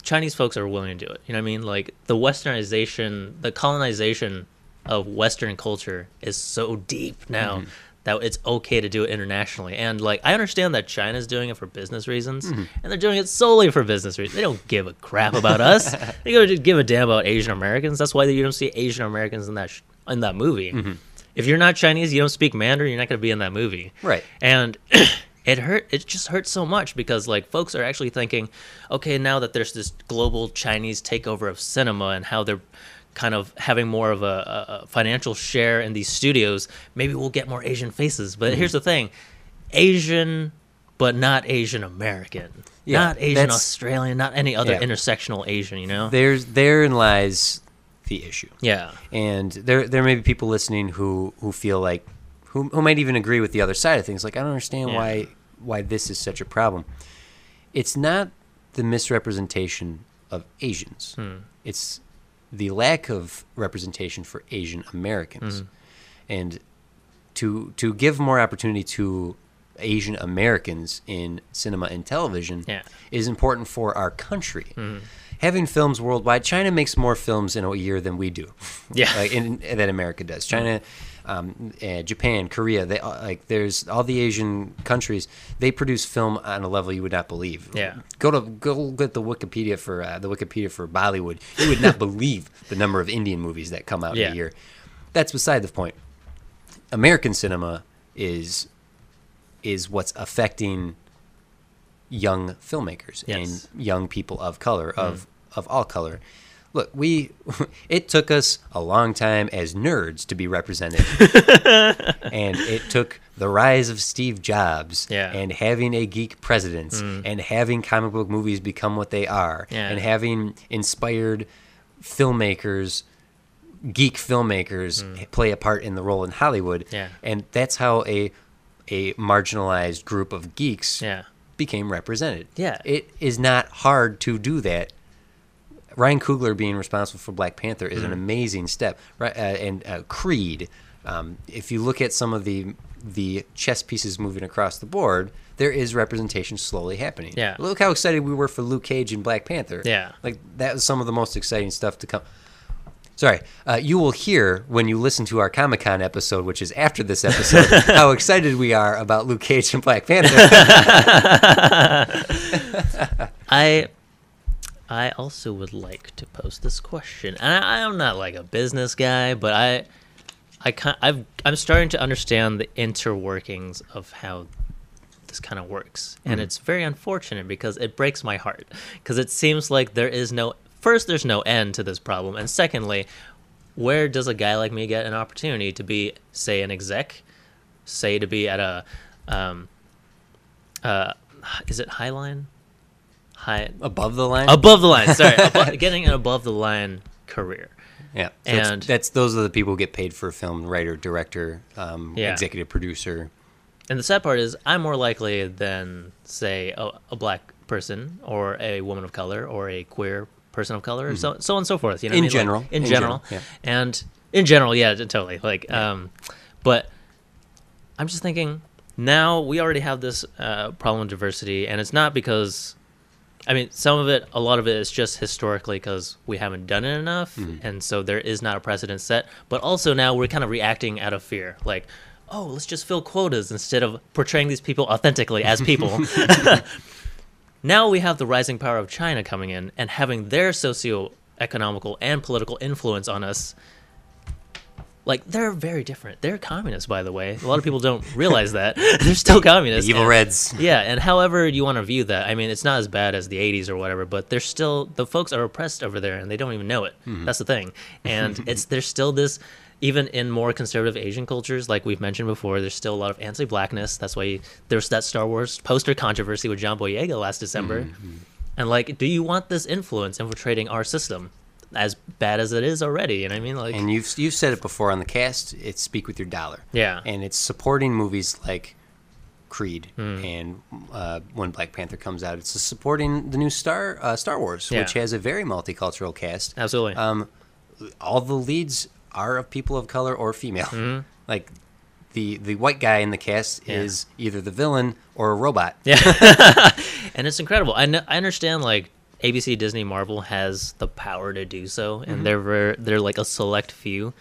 Chinese folks are willing to do it. You know what I mean? Like, the westernization, the colonization of Western culture is so deep now that it's okay to do it internationally. And like, I understand that China's doing it for business reasons, and they're doing it solely for business reasons. They don't give a crap about us. They don't give a damn about Asian Americans. That's why you don't see Asian Americans in that movie. Mm-hmm. If you're not Chinese, you don't speak Mandarin, you're not going to be in that movie. Right. And it just hurts so much because like, folks are actually thinking, okay, now that there's this global Chinese takeover of cinema and how they're kind of having more of a financial share in these studios, maybe we'll get more Asian faces. But here's the thing, Asian, but not Asian American, not Asian Australian, not any other intersectional Asian, you know? Therein lies the issue. Yeah. And there may be people listening who feel like, who might even agree with the other side of things. Like, I don't understand why this is such a problem. It's not the misrepresentation of Asians. It's the lack of representation for Asian Americans, and to give more opportunity to Asian Americans in cinema and television is important for our country. Mm-hmm. Having films worldwide, China makes more films in a year than we do. Yeah, that America does. China, Japan, Korea, they there's all the Asian countries. They produce film on a level you would not believe. Yeah, go get the Wikipedia for Bollywood. You would not believe the number of Indian movies that come out in a year. That's beside the point. American cinema is what's affecting young filmmakers and young people of color, of all color. Look, it took us a long time as nerds to be represented. And it took the rise of Steve Jobs and having a geek president and having comic book movies become what they are and having inspired filmmakers, geek filmmakers, play a part in the role in Hollywood. Yeah. And that's how a marginalized group of geeks became represented. Yeah. It is not hard to do that. Ryan Coogler being responsible for Black Panther is an amazing step. Right, and Creed. If you look at some of the chess pieces moving across the board, there is representation slowly happening. Yeah. Look how excited we were for Luke Cage and Black Panther. Yeah. Like, that was some of the most exciting stuff to come. Sorry, you will hear when you listen to our Comic-Con episode, which is after this episode, how excited we are about Luke Cage and Black Panther. I also would like to pose this question. And I'm not like a business guy, but I'm starting to understand the interworkings of how this kind of works. Mm-hmm. And it's very unfortunate because it breaks my heart, because it seems like there is no... First, there's no end to this problem. And secondly, where does a guy like me get an opportunity to be, say, an exec? Say, to be at a, is it high line? Above the line? Above the line, sorry. Getting an above the line career. Yeah. So and those are the people who get paid for film, writer, director, executive producer. And the sad part is I'm more likely than, say, a black person or a woman of color or a queer person of color, so on and so forth. You know, in general, totally. But I'm just thinking, now we already have this problem of diversity, and it's not because, I mean, a lot of it is just historically because we haven't done it enough, and so there is not a precedent set. But also now we're kind of reacting out of fear, like, oh, let's just fill quotas instead of portraying these people authentically as people. Now we have the rising power of China coming in and having their socio-economical and political influence on us. Like, they're very different. They're communists, by the way. A lot of people don't realize that. They're still communists. The evil Reds. Yeah, and however you want to view that. I mean, it's not as bad as the 80s or whatever, but they're still... The folks are oppressed over there, and they don't even know it. Mm-hmm. That's the thing. And there's still this... Even in more conservative Asian cultures, like we've mentioned before, there's still a lot of anti-blackness. That's why there's that Star Wars poster controversy with John Boyega last December. Mm-hmm. And, like, do you want this influence infiltrating our system as bad as it is already? You know what I mean? Like, and you've said it before on the cast, it's speak with your dollar. Yeah. And it's supporting movies like Creed and when Black Panther comes out. It's supporting the new Star Wars, which has a very multicultural cast. Absolutely. All the leads are of people of color or female. Mm-hmm. Like, the white guy in the cast is either the villain or a robot. Yeah. And it's incredible. I understand, like, ABC, Disney, Marvel has the power to do so, and they're like a select few,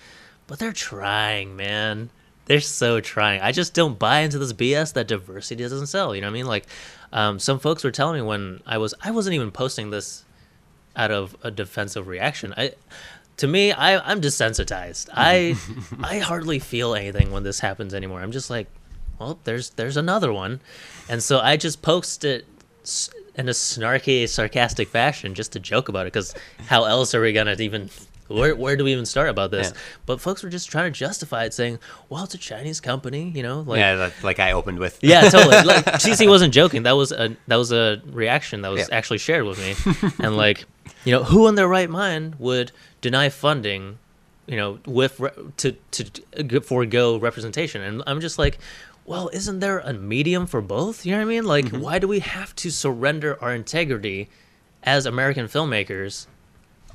but they're trying, man. They're so trying. I just don't buy into this BS that diversity doesn't sell. You know what I mean? Like, some folks were telling me when I wasn't even posting this out of a defensive reaction. To me, I'm desensitized. I hardly feel anything when this happens anymore. I'm just like, well, there's another one. And so I just post it in a snarky, sarcastic fashion just to joke about it, because how else are we going to even... Where do we even start about this? Yeah. But folks were just trying to justify it, saying, well, it's a Chinese company, you know? Like I opened with. Yeah, totally. Like, CC wasn't joking. That was a reaction that was actually shared with me. And, like, you know, who in their right mind would deny funding, you know, to forego representation? And I'm just like, well, isn't there a medium for both? You know what I mean? Like, why do we have to surrender our integrity as American filmmakers?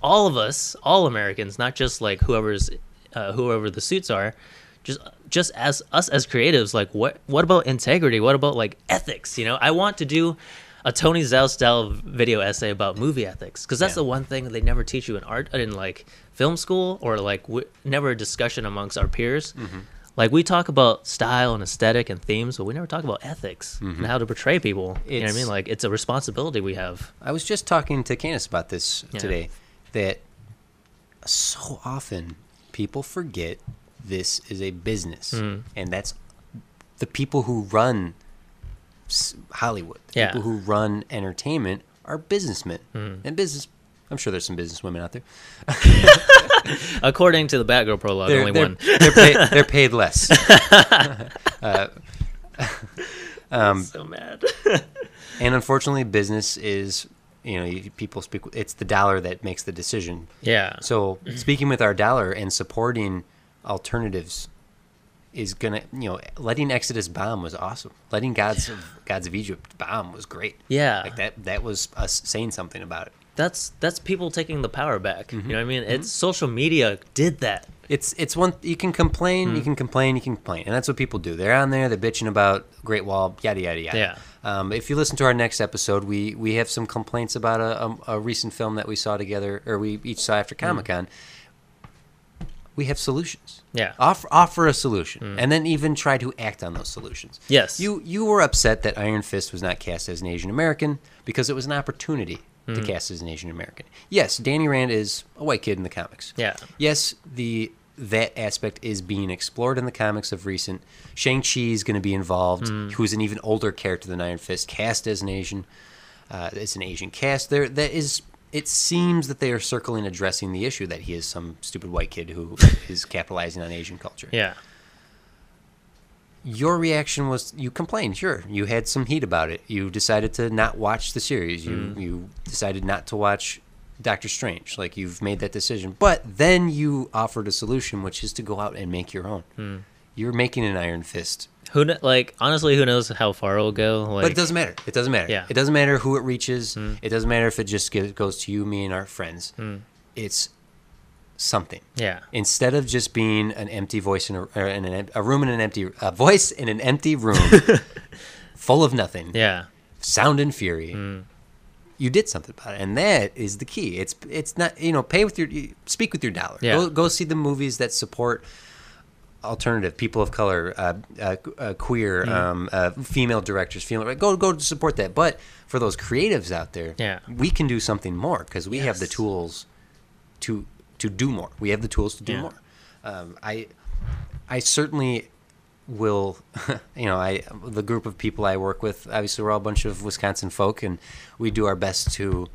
All of us, all Americans, not just like whoever the suits are, just just as us as creatives, like what about integrity? What about like ethics? You know, I want to do a Tony Zhao style video essay about movie ethics, because that's the one thing they never teach you in art, in like film school, or like never a discussion amongst our peers. Mm-hmm. Like, we talk about style and aesthetic and themes, but we never talk about ethics and how to portray people. You know what I mean? Like, it's a responsibility we have. I was just talking to Candace about this today, that so often people forget this is a business. And that's the people who run Hollywood. The people who run entertainment are businessmen. And business, I'm sure there's some businesswomen out there. According to the Batgirl prologue, only one. They're paid less. I'm so mad. And unfortunately, business is, you know, people speak. It's the dollar that makes the decision. Yeah. So speaking with our dollar and supporting alternatives is gonna, you know, letting Exodus bomb was awesome. Letting Gods of Egypt bomb was great. Yeah. Like that was us saying something about it. That's people taking the power back. You know what I mean? It's social media did that. It's one, you can complain, you can complain, and that's what people do. They're on there, they're bitching about Great Wall, yada yada yada. Yeah. If you listen to our next episode, we have some complaints about a recent film that we saw together, or we each saw after Comic-Con. We have solutions. Yeah. Offer a solution, and then even try to act on those solutions. Yes. You were upset that Iron Fist was not cast as an Asian American because it was an opportunity to cast as an Asian American. Yes, Danny Rand is a white kid in the comics. Yeah. Yes, that aspect is being explored in the comics of recent. Shang-Chi is going to be involved, who's an even older character than Iron Fist, cast as an Asian. It's an Asian cast. It seems that they are circling, addressing the issue that he is some stupid white kid who is capitalizing on Asian culture. Yeah. Your reaction was, you complained, sure. You had some heat about it. You decided to not watch the series. You decided not to watch Doctor Strange. Like, you've made that decision. But then you offered a solution, which is to go out and make your own. You're making an Iron Fist. Honestly, who knows how far it'll go? But it doesn't matter. It doesn't matter. Yeah. It doesn't matter who it reaches. It doesn't matter if it just goes to you, me, and our friends. It's something. Yeah. Instead of just being an empty voice in an empty room full of nothing. Yeah. Sound and fury. You did something about it, and that is the key. It's not, you know, speak with your dollar. Yeah. Go see the movies that support alternative people of color, queer, female directors. Go to support that. But for those creatives out there, we can do something more because we have the tools to do more. We have the tools to do more. I certainly will, you know, the group of people I work with, obviously we're all a bunch of Wisconsin folk, and we do our best to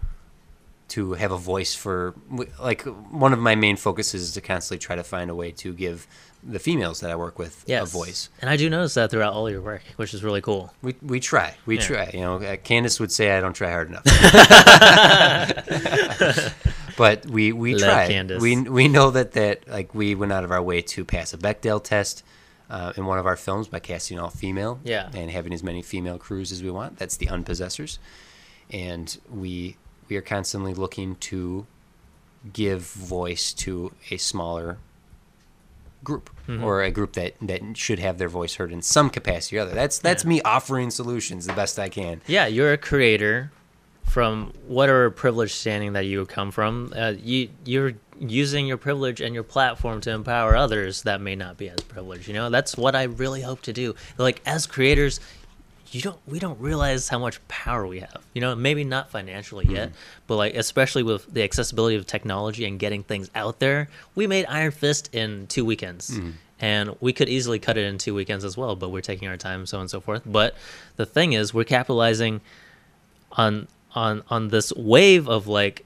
have a voice for, like, one of my main focuses is to constantly try to find a way to give the females that I work with a voice. And I do notice that throughout all your work, which is really cool. We try. We try. You know, Candace would say I don't try hard enough. But we try. Candace. We know that like we went out of our way to pass a Bechdel test in one of our films by casting all female and having as many female crews as we want. That's The Unpossessors. And we are constantly looking to give voice to a smaller group or a group that should have their voice heard in some capacity or other. That's me offering solutions the best I can. Yeah, you're a creator from whatever privileged standing that you come from. You're using your privilege and your platform to empower others that may not be as privileged. You know, that's what I really hope to do. Like, as creators, we don't realize how much power we have. You know, maybe not financially yet, but like, especially with the accessibility of technology and getting things out there, we made Iron Fist in 2 weekends, and we could easily cut it in 2 weekends as well, but we're taking our time, so on and so forth. But the thing is, we're capitalizing on this wave of like,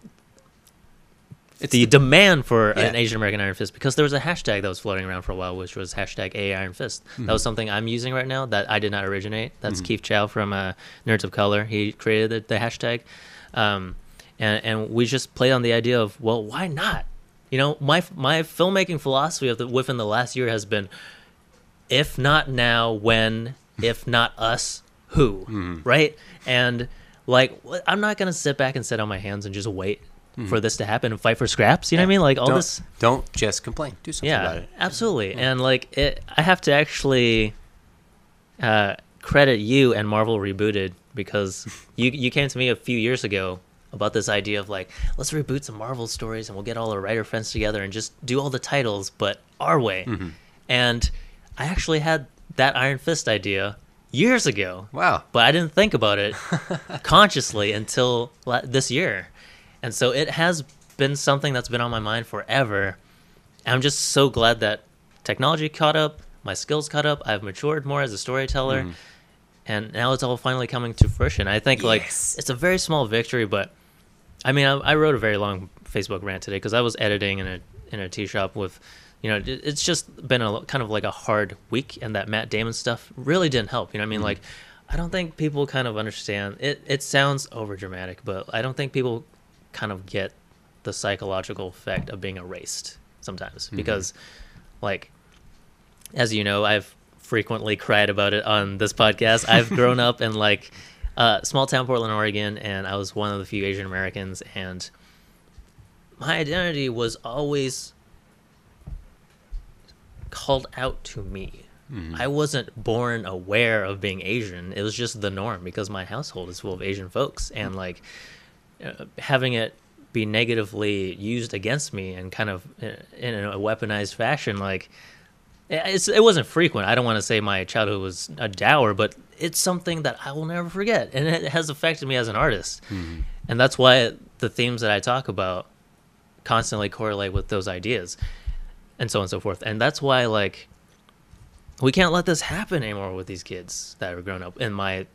it's the demand for an Asian American Iron Fist, because there was a hashtag that was floating around for a while, which was hashtag A Iron Fist. That was something I'm using right now that I did not originate. That's Keith Chow from Nerds of Color. He created the hashtag, and we just played on the idea of, well, why not? You know, my filmmaking philosophy within the last year has been, if not now, when? If not us, who? Right? And like, I'm not gonna sit back and sit on my hands and just wait for this to happen and fight for scraps. You know what I mean? Like, all don't, this. Don't just complain. Do something about it. Absolutely. Yeah. And like, I have to actually credit you and Marvel Rebooted, because you came to me a few years ago about this idea of like, let's reboot some Marvel stories and we'll get all our writer friends together and just do all the titles, but our way. Mm-hmm. And I actually had that Iron Fist idea years ago. Wow. But I didn't think about it consciously until this year. And so it has been something that's been on my mind forever. I'm just so glad that technology caught up, my skills caught up, I've matured more as a storyteller, and now it's all finally coming to fruition. I think like it's a very small victory, but I mean, I wrote a very long Facebook rant today because I was editing in a tea shop with, you know, it's just been a kind of like a hard week, and that Matt Damon stuff really didn't help. You know what I mean? Like, I don't think people kind of understand. It sounds overdramatic, but I don't think people kind of get the psychological effect of being erased sometimes, because like, as you know, I've frequently cried about it on this podcast. I've grown up in like small town Portland, Oregon, and I was one of the few Asian Americans, and my identity was always called out to me. I wasn't born aware of being Asian. It was just the norm because my household is full of Asian folks, and like having it be negatively used against me and kind of in a weaponized fashion, like it wasn't frequent. I don't want to say my childhood was a dour, but it's something that I will never forget, and it has affected me as an artist. And that's why the themes that I talk about constantly correlate with those ideas, and so on and so forth. And that's why, like, we can't let this happen anymore with these kids that are grown up in my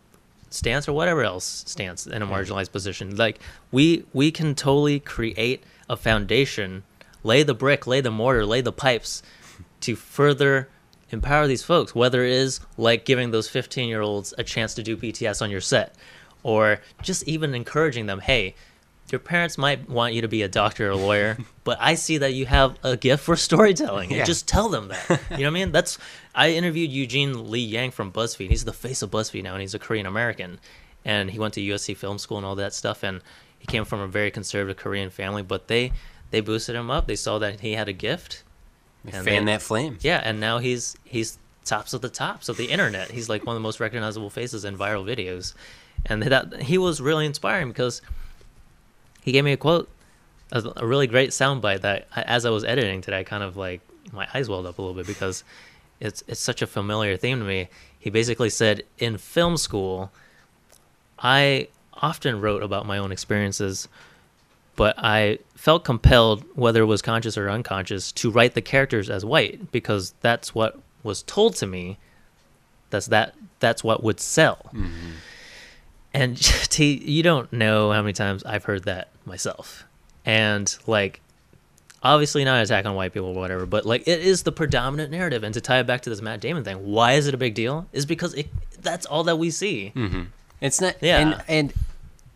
stance or whatever else stance in a marginalized position. Like, we can totally create a foundation, lay the brick, lay the mortar, lay the pipes to further empower these folks, whether it is like giving those 15-year-olds a chance to do PTS on your set, or just even encouraging them, hey, your parents might want you to be a doctor or a lawyer, but I see that you have a gift for storytelling. And just tell them that. You know what I mean? I interviewed Eugene Lee Yang from BuzzFeed. He's the face of BuzzFeed now, and he's a Korean American. And he went to USC Film School and all that stuff, and he came from a very conservative Korean family, but they boosted him up. They saw that he had a gift. And fan that flame. Yeah, and now he's tops of the internet. He's like one of the most recognizable faces in viral videos. And that he was really inspiring, because he gave me a quote, a really great soundbite that as I was editing today, I kind of like, my eyes welled up a little bit because it's such a familiar theme to me. He basically said, in film school, I often wrote about my own experiences, but I felt compelled, whether it was conscious or unconscious, to write the characters as white, because that's what was told to me. That's what would sell. Mm-hmm. And you don't know how many times I've heard that myself. And like, obviously not an attack on white people or whatever, but like, it is the predominant narrative. And to tie it back to this Matt Damon thing, why is it a big deal? Is because that's all that we see. Mm-hmm. It's not. Yeah. And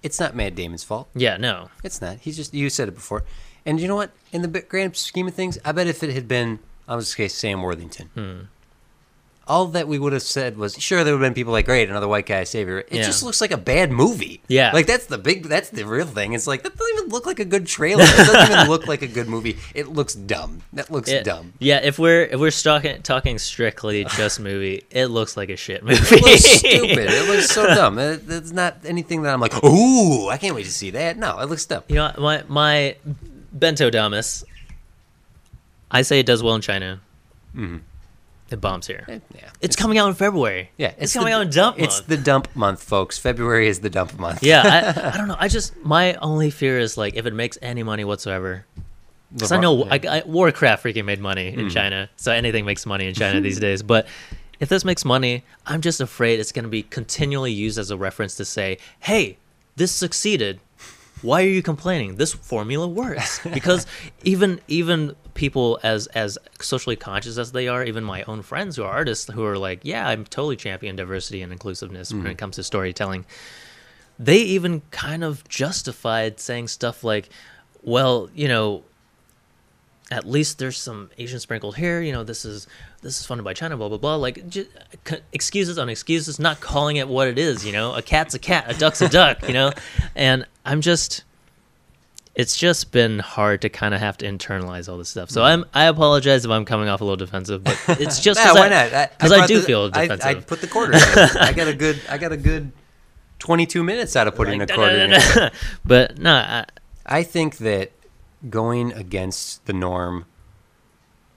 it's not Matt Damon's fault. Yeah, no, it's not. He's just, you said it before. And you know what? In the grand scheme of things, I bet if it had been, I was going to say Sam Worthington. All that we would have said was, sure, there would have been people like, great, another white guy, savior. It just looks like a bad movie. Yeah. Like, that's the real thing. It's like, that doesn't even look like a good trailer. It doesn't even look like a good movie. It looks dumb. That looks dumb. Yeah, if we're talking strictly just movie, it looks like a shit movie. It looks stupid. It looks so dumb. It's not anything that I'm like, ooh, I can't wait to see that. No, it looks dumb. You know, my Bento Damas, I say it does well in China. Mm-hmm. It bombs here. It's coming out in February. Yeah, it's coming out in dump month. It's the dump month, folks. February is the dump month. Yeah, I don't know. My only fear is like, if it makes any money whatsoever, because I know Warcraft freaking made money in China, so anything makes money in China these days. But if this makes money, I'm just afraid it's going to be continually used as a reference to say, hey, this succeeded. Why are you complaining? This formula works. Because even people as socially conscious as they are, even my own friends who are artists who are like, yeah, I'm totally champion diversity and inclusiveness when it comes to storytelling, they even kind of justified saying stuff like, well, you know, at least there's some Asian sprinkled here, you know, this is funded by China, blah, blah, blah. Like, excuses on excuses, not calling it what it is, you know. A cat's a cat, a duck's a duck, you know. And I'm just, it's just been hard to kind of have to internalize all this stuff. So I apologize if I'm coming off a little defensive, but it's just because I do feel defensive. I put the quarter in. I got a good 22 minutes out of putting the quarter in. But no, I think that going against the norm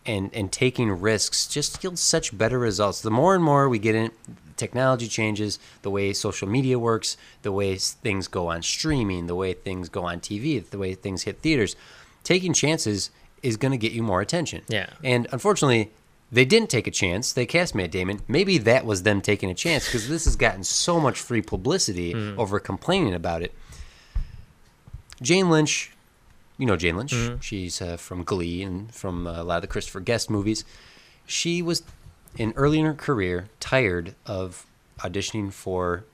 and taking risks just yields such better results. The more and more we get in, technology changes, the way social media works, the way things go on streaming, the way things go on TV, the way things hit theaters, taking chances is going to get you more attention. Yeah. And unfortunately, they didn't take a chance. They cast Matt Damon. Maybe that was them taking a chance, because this has gotten so much free publicity over complaining about it. Jane Lynch, you know Jane Lynch. Mm-hmm. She's from Glee and from a lot of the Christopher Guest movies. She was, early in her career, tired of auditioning for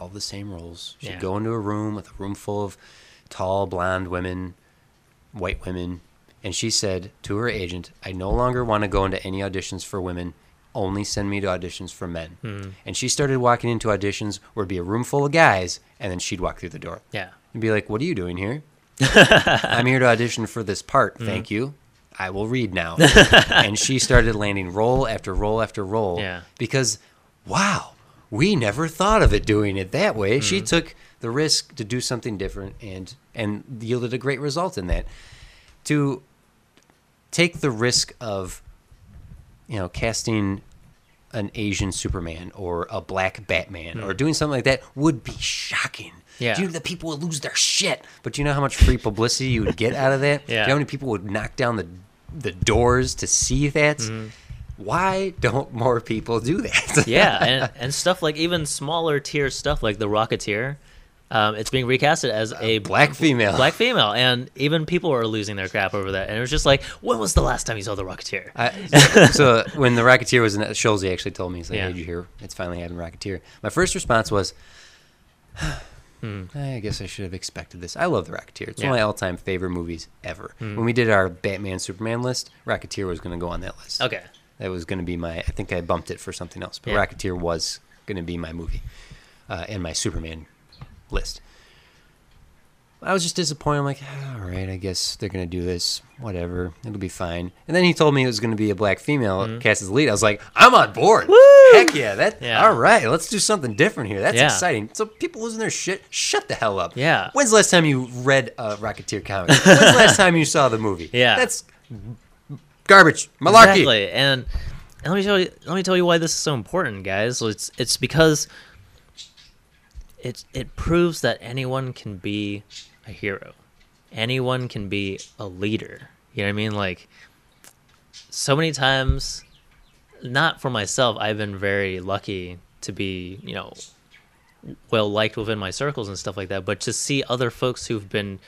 all the same roles. She'd go into a room with a room full of tall, blonde women, white women, and she said to her agent, I no longer want to go into any auditions for women. Only send me to auditions for men. Mm-hmm. And she started walking into auditions where it'd be a room full of guys, and then she'd walk through the door. Yeah. And be like, what are you doing here? I'm here to audition for this part. Thank you. I will read now. And she started landing role after role after role. Yeah. Because, wow, we never thought of it doing it that way. Mm. She took the risk to do something different and yielded a great result in that. To take the risk of, casting an Asian Superman or a black Batman or doing something like that would be shocking. Yeah. Do you know that people would lose their shit? But do you know how much free publicity you would get out of that? Yeah. Do you know how many people would knock down the doors to see that? Mm-hmm. Why don't more people do that? Yeah, and stuff like even smaller tier stuff like The Rocketeer, it's being recasted as a black female. Black female, and even people are losing their crap over that. And it was just like, when was the last time you saw The Rocketeer? So when The Rocketeer was in that, Schulze actually told me, he's like, did you hear it's finally having Rocketeer? My first response was... I guess I should have expected this. I love The Rocketeer. It's one of my all-time favorite movies ever. When we did our Batman Superman list, Rocketeer was going to go on that list. Okay. That was going to be my... I think I bumped it for something else, but Rocketeer was going to be my movie and my Superman list. I was just disappointed. I'm like, all right, I guess they're going to do this. Whatever. It'll be fine. And then he told me it was going to be a black female cast as the lead. I was like, I'm on board. Woo! Heck yeah. All right, let's do something different here. That's exciting. So people losing their shit, shut the hell up. Yeah. When's the last time you read a Rocketeer comic? When's the last time you saw the movie? Yeah. That's garbage. Malarkey. Exactly. And let me tell you why this is so important, guys. It's because... It proves that anyone can be a hero. Anyone can be a leader. You know what I mean? Like, so many times, not for myself, I've been very lucky to be, well-liked within my circles and stuff like that, but to see other folks who've been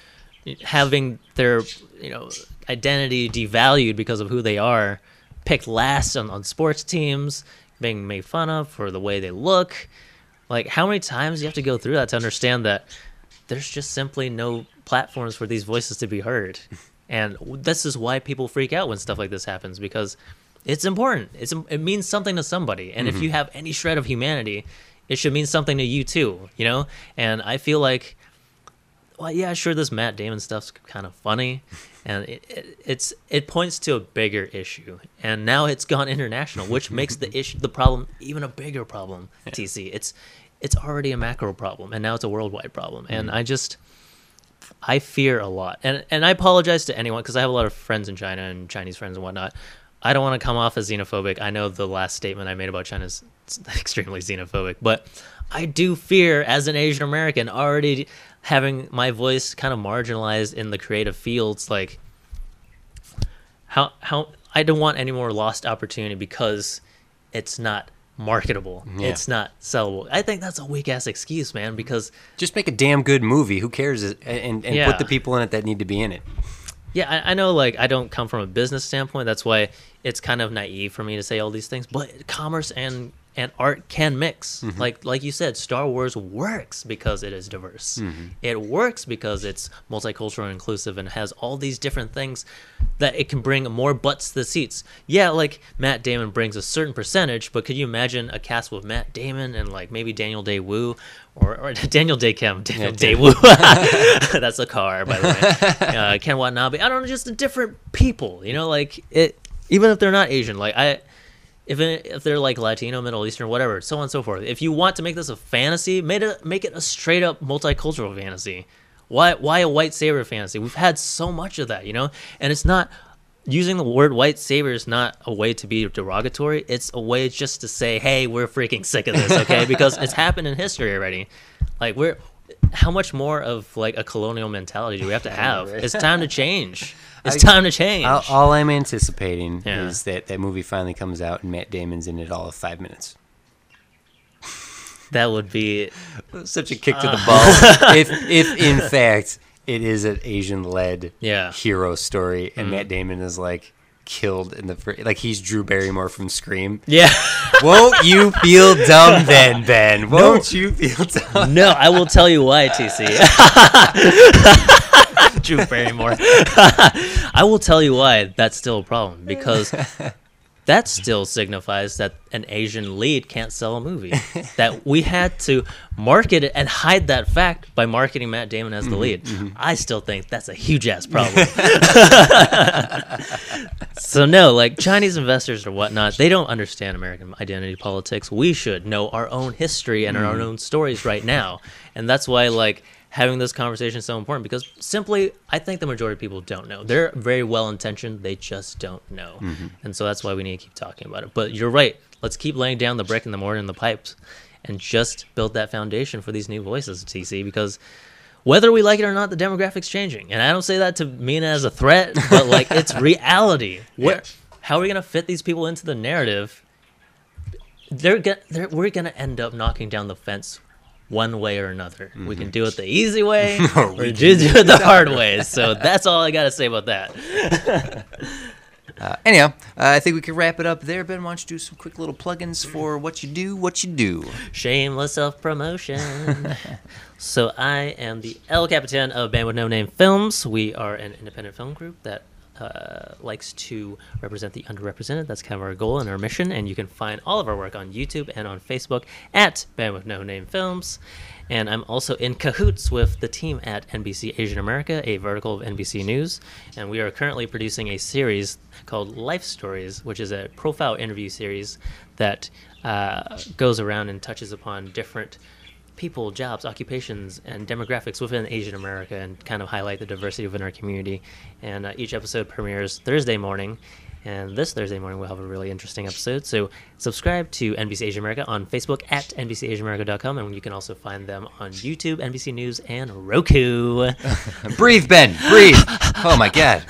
having their, identity devalued because of who they are, picked last on sports teams, being made fun of for the way they look. Like, how many times do you have to go through that to understand that there's just simply no platforms for these voices to be heard? And this is why people freak out when stuff like this happens, because it's important. It means something to somebody. And if you have any shred of humanity, it should mean something to you too, And I feel like, well, yeah, sure, this Matt Damon stuff's kind of funny. And it points to a bigger issue, and now it's gone international, which makes the problem even a bigger problem. Yeah. TC, it's already a macro problem, and now it's a worldwide problem. And I fear a lot, and I apologize to anyone, because I have a lot of friends in China and Chinese friends and whatnot. I don't want to come off as xenophobic. I know the last statement I made about China is extremely xenophobic, but I do fear, as an Asian American, already having my voice kind of marginalized in the creative fields, like how I don't want any more lost opportunity because it's not marketable. Yeah. It's not sellable. I think that's a weak-ass excuse, man, because... Just make a damn good movie. Who cares? And put the people in it that need to be in it. Yeah, I know, I don't come from a business standpoint. That's why it's kind of naive for me to say all these things. But commerce and and art can mix. Mm-hmm. Like you said, Star Wars works because it is diverse. Mm-hmm. It works because it's multicultural and inclusive and has all these different things that it can bring more butts to the seats. Yeah, like Matt Damon brings a certain percentage, but could you imagine a cast with Matt Damon and like maybe Daniel Day-Wu or Daniel Day-Kim, Daniel Day-Wu. That's a car, by the way. Ken Watanabe. I don't know, just different people, you know, like it, even if they're not Asian, like if they're like Latino, Middle Eastern, whatever, so on and so forth. If you want to make this a fantasy, make it a straight up multicultural fantasy. Why a white savior fantasy? We've had so much of that, you know? And it's not, using the word white savior is not a way to be derogatory. It's a way just to say, hey, we're freaking sick of this, okay? Because it's happened in history already. Like how much more of like a colonial mentality do we have to have? It's time to change. All I'm anticipating is that that movie finally comes out and Matt Damon's in it all of 5 minutes. That would be such a kick to the balls. if in fact it is an Asian-led hero story, and Matt Damon is like killed in the he's Drew Barrymore from Scream. Yeah. Won't you feel dumb then, Ben? Won't you feel dumb? No, I will tell you why, TC. Drew Barrymore. I will tell you why that's still a problem, because that still signifies that an Asian lead can't sell a movie. That we had to market it and hide that fact by marketing Matt Damon as the lead. Mm-hmm. I still think that's a huge-ass problem. So no, like Chinese investors or whatnot, they don't understand American identity politics. We should know our own history and our own stories right now. And that's why like having this conversation is so important, because simply I think the majority of people don't know. They're very well-intentioned. They just don't know. Mm-hmm. And so that's why we need to keep talking about it. But you're right. Let's keep laying down the brick and the mortar and the pipes and just build that foundation for these new voices, TC, because whether we like it or not, the demographics changing. And I don't say that to mean it as a threat, but like it's reality. How are we going to fit these people into the narrative? We're going to end up knocking down the fence one way or another. Mm-hmm. We can do it the easy way, or we just do it the hard way. So that's all I got to say about that. I think we can wrap it up there. Ben, why don't you do some quick little plugins for what you do? Shameless self-promotion. So I am the El Capitan of Band With No Name Films. We are an independent film group that likes to represent the underrepresented. That's kind of our goal and our mission, and you can find all of our work on YouTube and on Facebook at Band With No Name Films. And I'm also in cahoots with the team at NBC Asian America, a vertical of NBC News, and we are currently producing a series called Life Stories, which is a profile interview series that goes around and touches upon different people, jobs, occupations, and demographics within Asian America, and kind of highlight the diversity within our community. And each episode premieres Thursday morning, and this Thursday morning we'll have a really interesting episode. So subscribe to NBC Asian America on Facebook at NBCAsianAmerica.com, and you can also find them on YouTube, NBC News, and Roku. Breathe, Ben, breathe. Oh my God.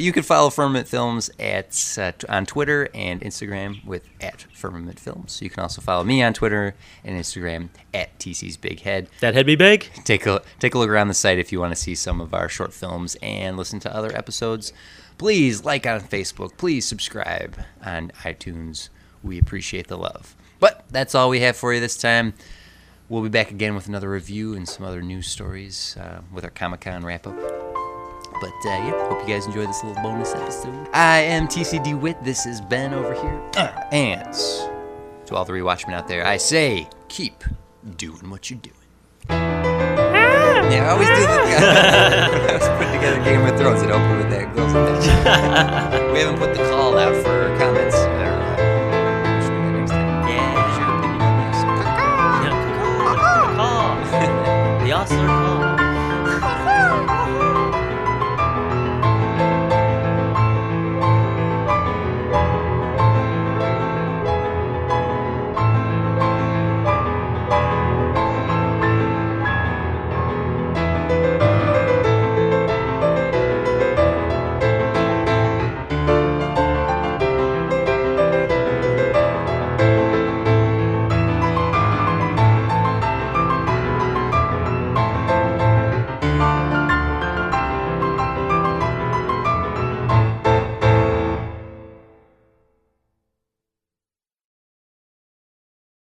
You can follow Firmament Films on Twitter and Instagram with @FirmamentFilms. You can also follow me on Twitter and Instagram @TCsBigHead. That head be big. Take a look around the site if you want to see some of our short films and listen to other episodes. Please like on Facebook. Please subscribe on iTunes. We appreciate the love. But that's all we have for you this time. We'll be back again with another review and some other news stories with our Comic-Con wrap-up. But hope you guys enjoy this little bonus episode. I am TC DeWitt. This is Ben over here. And to all the rewatchmen out there, I say keep doing what you're doing. Yeah, I always do that. I always put together Game of Thrones and open with that. We haven't put the call out for